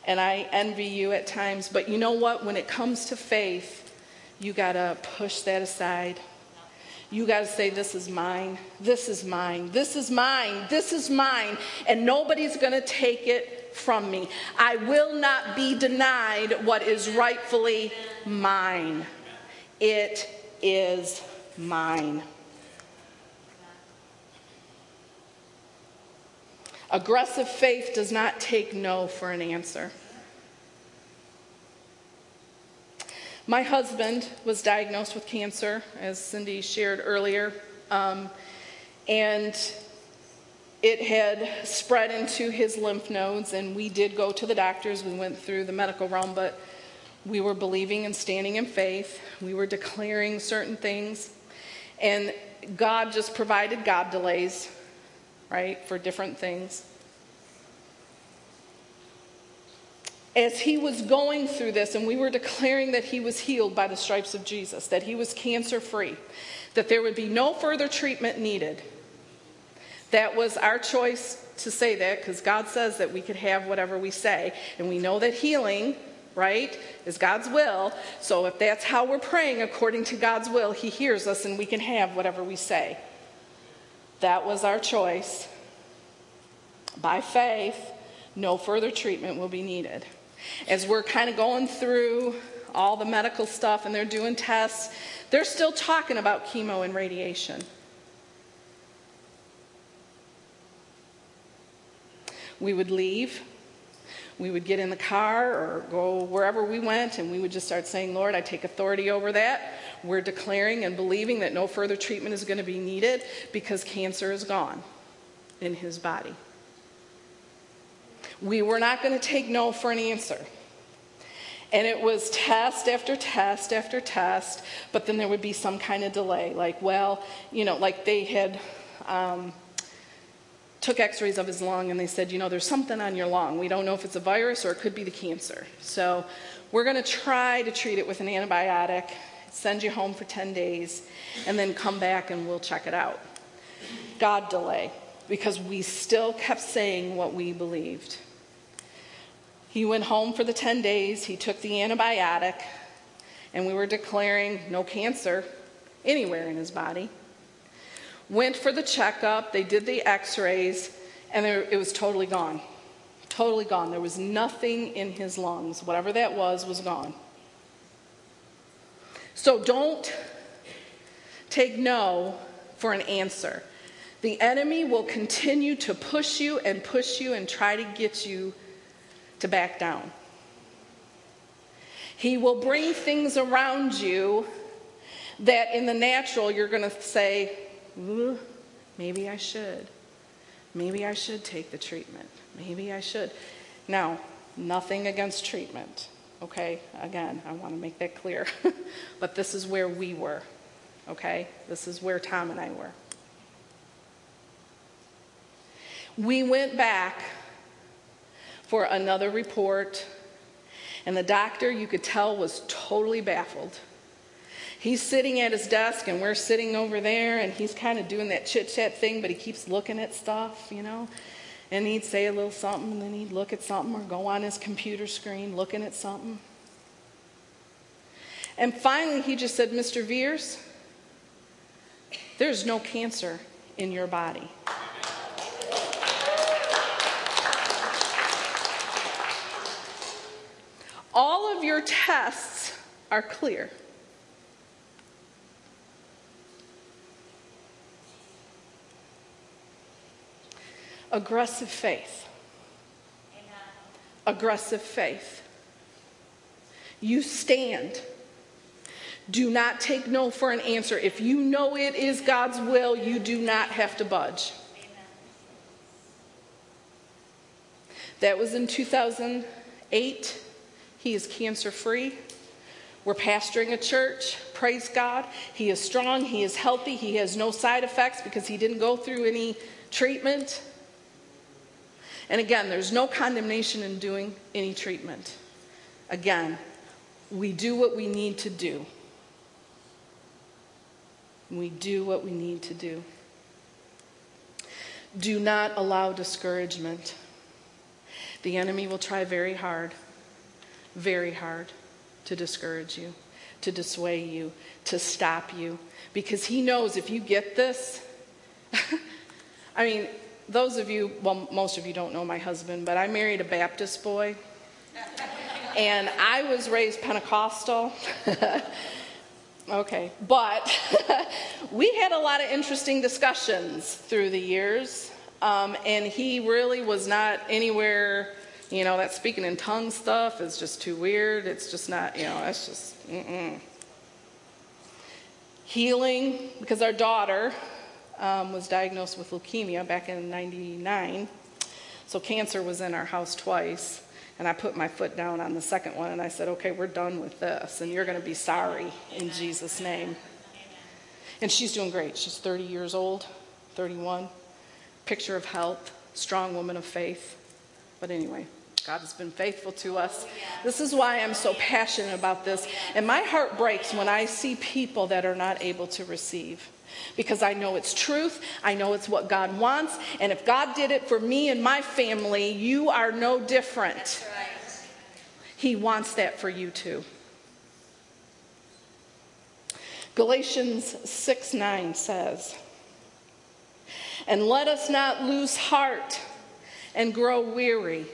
And I envy you at times. But you know what? When it comes to faith, you got to push that aside. You got to say, this is mine. This is mine. This is mine. This is mine. And nobody's going to take it from me. I will not be denied what is rightfully mine. It is mine. Aggressive faith does not take no for an answer. My husband was diagnosed with cancer, as Cindy shared earlier, and it had spread into his lymph nodes, and we did go to the doctors. We went through the medical realm, but we were believing and standing in faith. We were declaring certain things, and God just provided God delays, right, for different things. As he was going through this, and we were declaring that he was healed by the stripes of Jesus, that he was cancer-free, that there would be no further treatment needed. That was our choice to say that, because God says that we could have whatever we say, and we know that healing, right, is God's will. So if that's how we're praying according to God's will, he hears us and we can have whatever we say. That was our choice. By faith, no further treatment will be needed. As we're kind of going through all the medical stuff and they're doing tests, they're still talking about chemo and radiation. We would leave. We would get in the car or go wherever we went, and we would just start saying, Lord, I take authority over that. We're declaring and believing that no further treatment is going to be needed because cancer is gone in his body. We were not going to take no for an answer. And it was test after test after test, but then there would be some kind of delay. Like, well, you know, like they had took x-rays of his lung, and they said, you know, there's something on your lung. We don't know if it's a virus or it could be the cancer. So we're going to try to treat it with an antibiotic, send you home for 10 days, and then come back and we'll check it out. God delay, because we still kept saying what we believed. He went home for the 10 days. He took the antibiotic, and we were declaring no cancer anywhere in his body. Went for the checkup, they did the x-rays, and it was totally gone. Totally gone. There was nothing in his lungs. Whatever that was gone. So don't take no for an answer. The enemy will continue to push you and try to get you to back down. He will bring things around you that in the natural you're going to say, ooh, maybe I should. Maybe I should take the treatment. Maybe I should. Now, nothing against treatment. Okay? Again, I want to make that clear. But this is where we were. Okay? This is where Tom and I were. We went back for another report. And the doctor, you could tell, was totally baffled. He's sitting at his desk, and we're sitting over there, and he's kind of doing that chit-chat thing, but he keeps looking at stuff, you know. And he'd say a little something, and then he'd look at something or go on his computer screen looking at something. And finally, he just said, Mr. Veers, there's no cancer in your body. All of your tests are clear. Aggressive faith. Amen. Aggressive faith. You stand. Do not take no for an answer. If you know it is God's will, you do not have to budge. Amen. That was in 2008. He is cancer-free. We're pastoring a church. Praise God. He is strong. He is healthy. He has no side effects because he didn't go through any treatment. And again, there's no condemnation in doing any treatment. Again, we do what we need to do. We do what we need to do. Do not allow discouragement. The enemy will try very hard to discourage you, to dissuade you, to stop you. Because he knows if you get this, I mean, those of you, well, most of you don't know my husband, but I married a Baptist boy. And I was raised Pentecostal. Okay. But we had a lot of interesting discussions through the years. And he really was not anywhere, you know, that speaking in tongues stuff is just too weird. It's just not, you know, that's just, Healing, because our daughter was diagnosed with leukemia back in 99. So cancer was in our house twice. And I put my foot down on the second one and I said, okay, we're done with this. And you're going to be sorry in Jesus' name. And she's doing great. She's 30 years old, 31. Picture of health, strong woman of faith. But anyway, God has been faithful to us. This is why I'm so passionate about this. And my heart breaks when I see people that are not able to receive. Because I know it's truth, I know it's what God wants, and if God did it for me and my family, you are no different. That's right. He wants that for you too. Galatians 6:9 says, and let us not lose heart and grow weary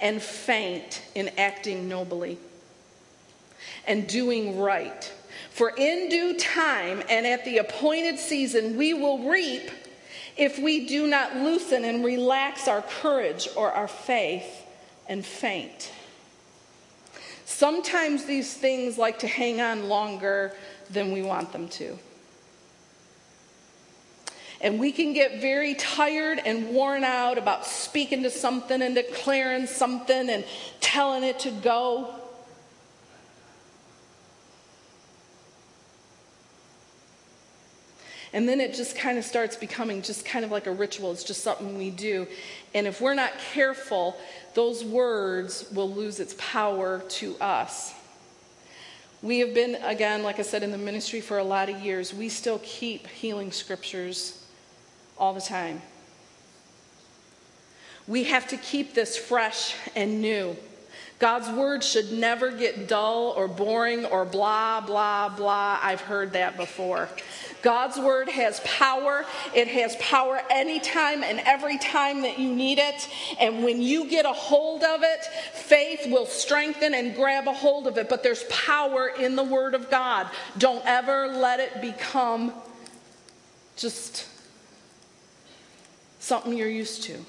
and faint in acting nobly and doing right. For in due time and at the appointed season we will reap if we do not loosen and relax our courage or our faith and faint. Sometimes these things like to hang on longer than we want them to. And we can get very tired and worn out about speaking to something and declaring something and telling it to go. And then it just kind of starts becoming just kind of like a ritual. It's just something we do. And if we're not careful, those words will lose its power to us. We have been, again, like I said, in the ministry for a lot of years. We still keep healing scriptures all the time. We have to keep this fresh and new. God's word should never get dull or boring or blah, blah, blah. I've heard that before. God's word has power. It has power anytime and every time that you need it. And when you get a hold of it, faith will strengthen and grab a hold of it. But there's power in the word of God. Don't ever let it become just something you're used to.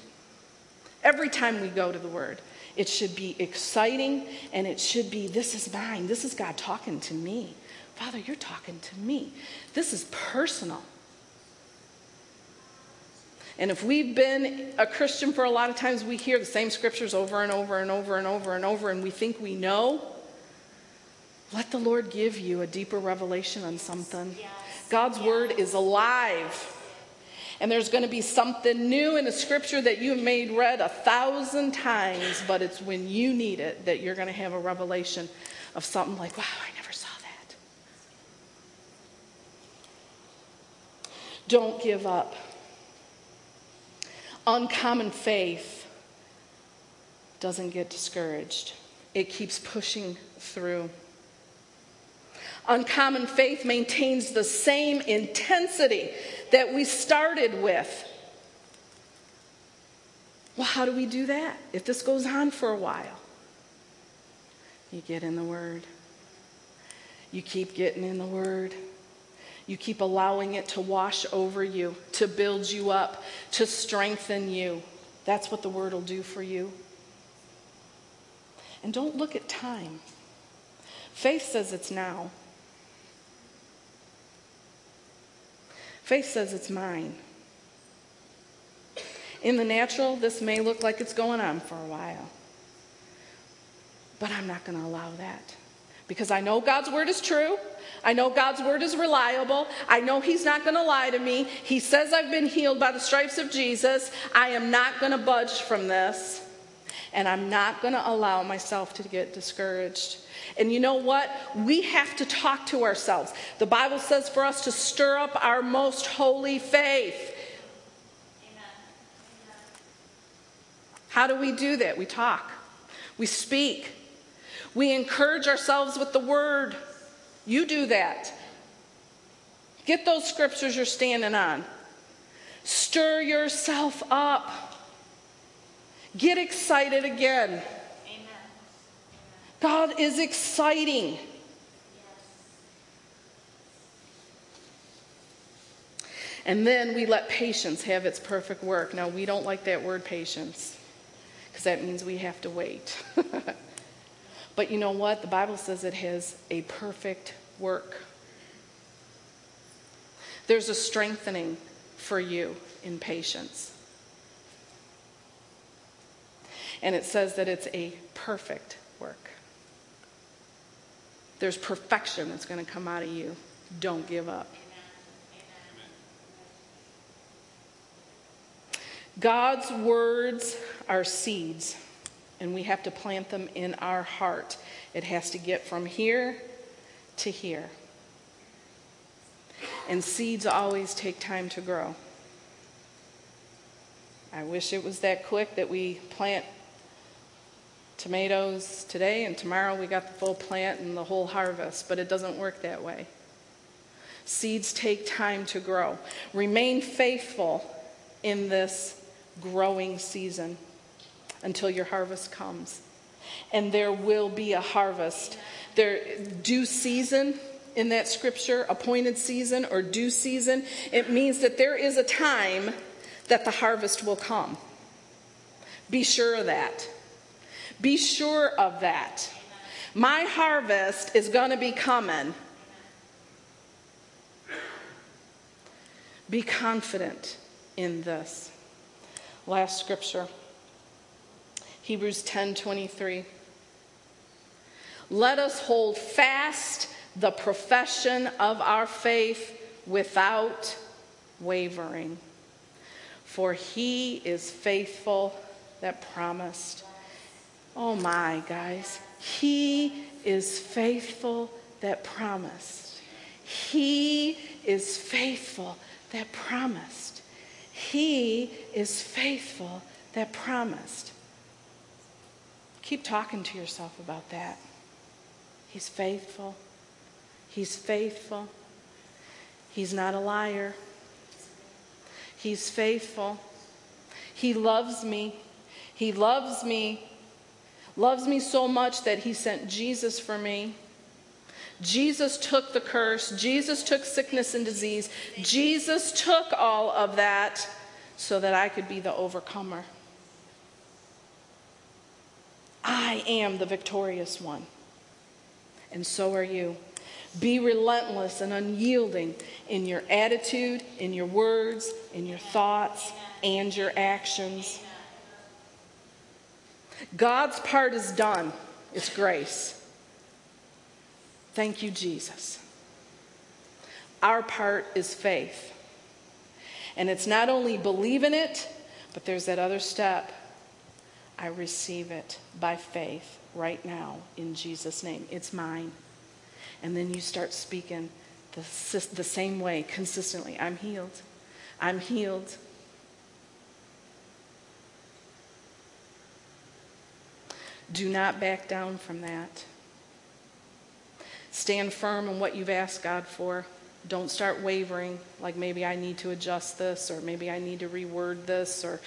Every time we go to the word, it should be exciting, and it should be, this is mine. This is God talking to me. Father, you're talking to me. This is personal. And if we've been a Christian for a lot of times, we hear the same scriptures over and over and over and over and over, and we think we know. Let the Lord give you a deeper revelation on something. Yes. God's word is alive. And there's going to be something new in the scripture that you may have read 1,000 times, but it's when you need it that you're going to have a revelation of something like, wow, I never saw that. Don't give up. Uncommon faith doesn't get discouraged. It keeps pushing through. Uncommon faith maintains the same intensity that we started with. Well, how do we do that if this goes on for a while? You get in the Word. You keep getting in the Word. You keep allowing it to wash over you, to build you up, to strengthen you. That's what the Word will do for you. And don't look at time. Faith says it's now. Faith says it's mine. In the natural, this may look like it's going on for a while. But I'm not going to allow that. Because I know God's word is true. I know God's word is reliable. I know he's not going to lie to me. He says I've been healed by the stripes of Jesus. I am not going to budge from this. And I'm not going to allow myself to get discouraged. And you know what? We have to talk to ourselves. The Bible says for us to stir up our most holy faith. Amen. How do we do that? We talk. We speak. We encourage ourselves with the word. You do that. Get those scriptures you're standing on. Stir yourself up. Get excited again. Amen. God is exciting. Yes. And then we let patience have its perfect work. Now, we don't like that word patience because that means we have to wait. But you know what? The Bible says it has a perfect work. There's a strengthening for you in patience. And it says that it's a perfect work. There's perfection that's going to come out of you. Don't give up. Amen. God's words are seeds, and we have to plant them in our heart. It has to get from here to here. And seeds always take time to grow. I wish it was that quick that we plant tomatoes today and tomorrow we got the full plant and the whole harvest, but it doesn't work that way. Seeds take time to grow. Remain faithful in this growing season until your harvest comes. And there will be a harvest. There, due season in that scripture, appointed season or due season, it means that there is a time that the harvest will come. Be sure of that. Be sure of that. My harvest is going to be coming. Be confident in this. Last scripture. Hebrews 10:23. Let us hold fast the profession of our faith without wavering. For he is faithful that promised. Oh my, guys. He is faithful that promised. He is faithful that promised. He is faithful that promised. Keep talking to yourself about that. He's faithful. He's faithful. He's not a liar. He's faithful. He loves me. He loves me. Loves me so much that he sent Jesus for me. Jesus took the curse. Jesus took sickness and disease. Jesus took all of that so that I could be the overcomer. I am the victorious one. And so are you. Be relentless and unyielding in your attitude, in your words, in your thoughts, and your actions. God's part is done. It's grace. Thank you, Jesus. Our part is faith. And it's not only believe in it, but there's that other step. I receive it by faith right now in Jesus' name. It's mine. And then you start speaking the same way consistently. I'm healed. I'm healed. Do not back down from that. Stand firm in what you've asked God for. Don't start wavering, like maybe I need to adjust this, or maybe I need to reword this, or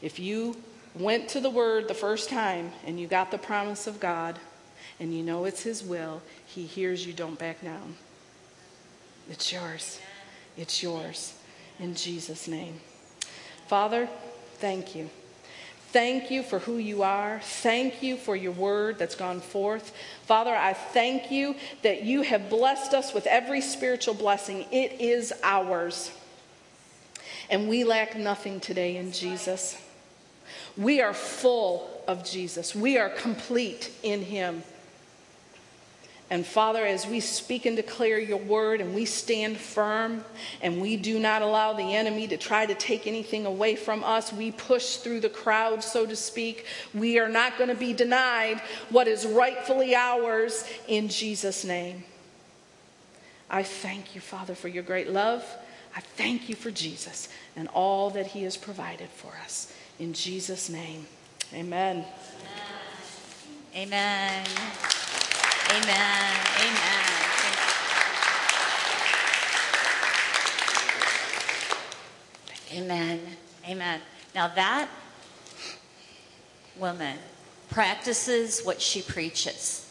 If you went to the Word the first time and you got the promise of God and you know it's His will, He hears you. Don't back down. It's yours. It's yours. In Jesus' name. Father, thank you. Thank you for who you are. Thank you for your word that's gone forth. Father, I thank you that you have blessed us with every spiritual blessing. It is ours. And we lack nothing today in Jesus. We are full of Jesus. We are complete in Him. And Father, as we speak and declare your word and we stand firm and we do not allow the enemy to try to take anything away from us, we push through the crowd, so to speak. We are not going to be denied what is rightfully ours in Jesus' name. I thank you, Father, for your great love. I thank you for Jesus and all that He has provided for us. In Jesus' name, amen. Amen. Amen. Amen. Amen. Amen. Now that woman practices what she preaches.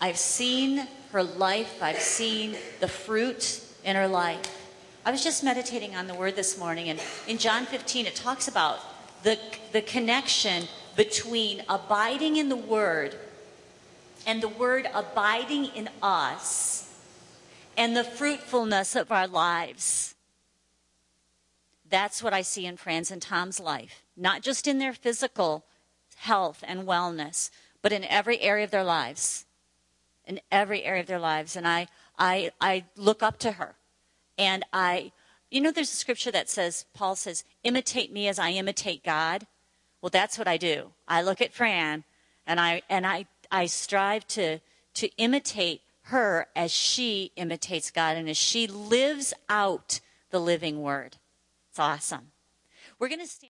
I've seen her life. I've seen the fruit in her life. I was just meditating on the word this morning, and in John 15 it talks about the connection between abiding in the word and the word abiding in us, and the fruitfulness of our lives. That's what I see in Fran's and Tom's life, not just in their physical health and wellness, but in every area of their lives, in every area of their lives. And I look up to her, and there's a scripture that says, Paul says, imitate me as I imitate God. Well, that's what I do. I look at Fran, and I strive to imitate her as she imitates God and as she lives out the living word. It's awesome. We're going to stand.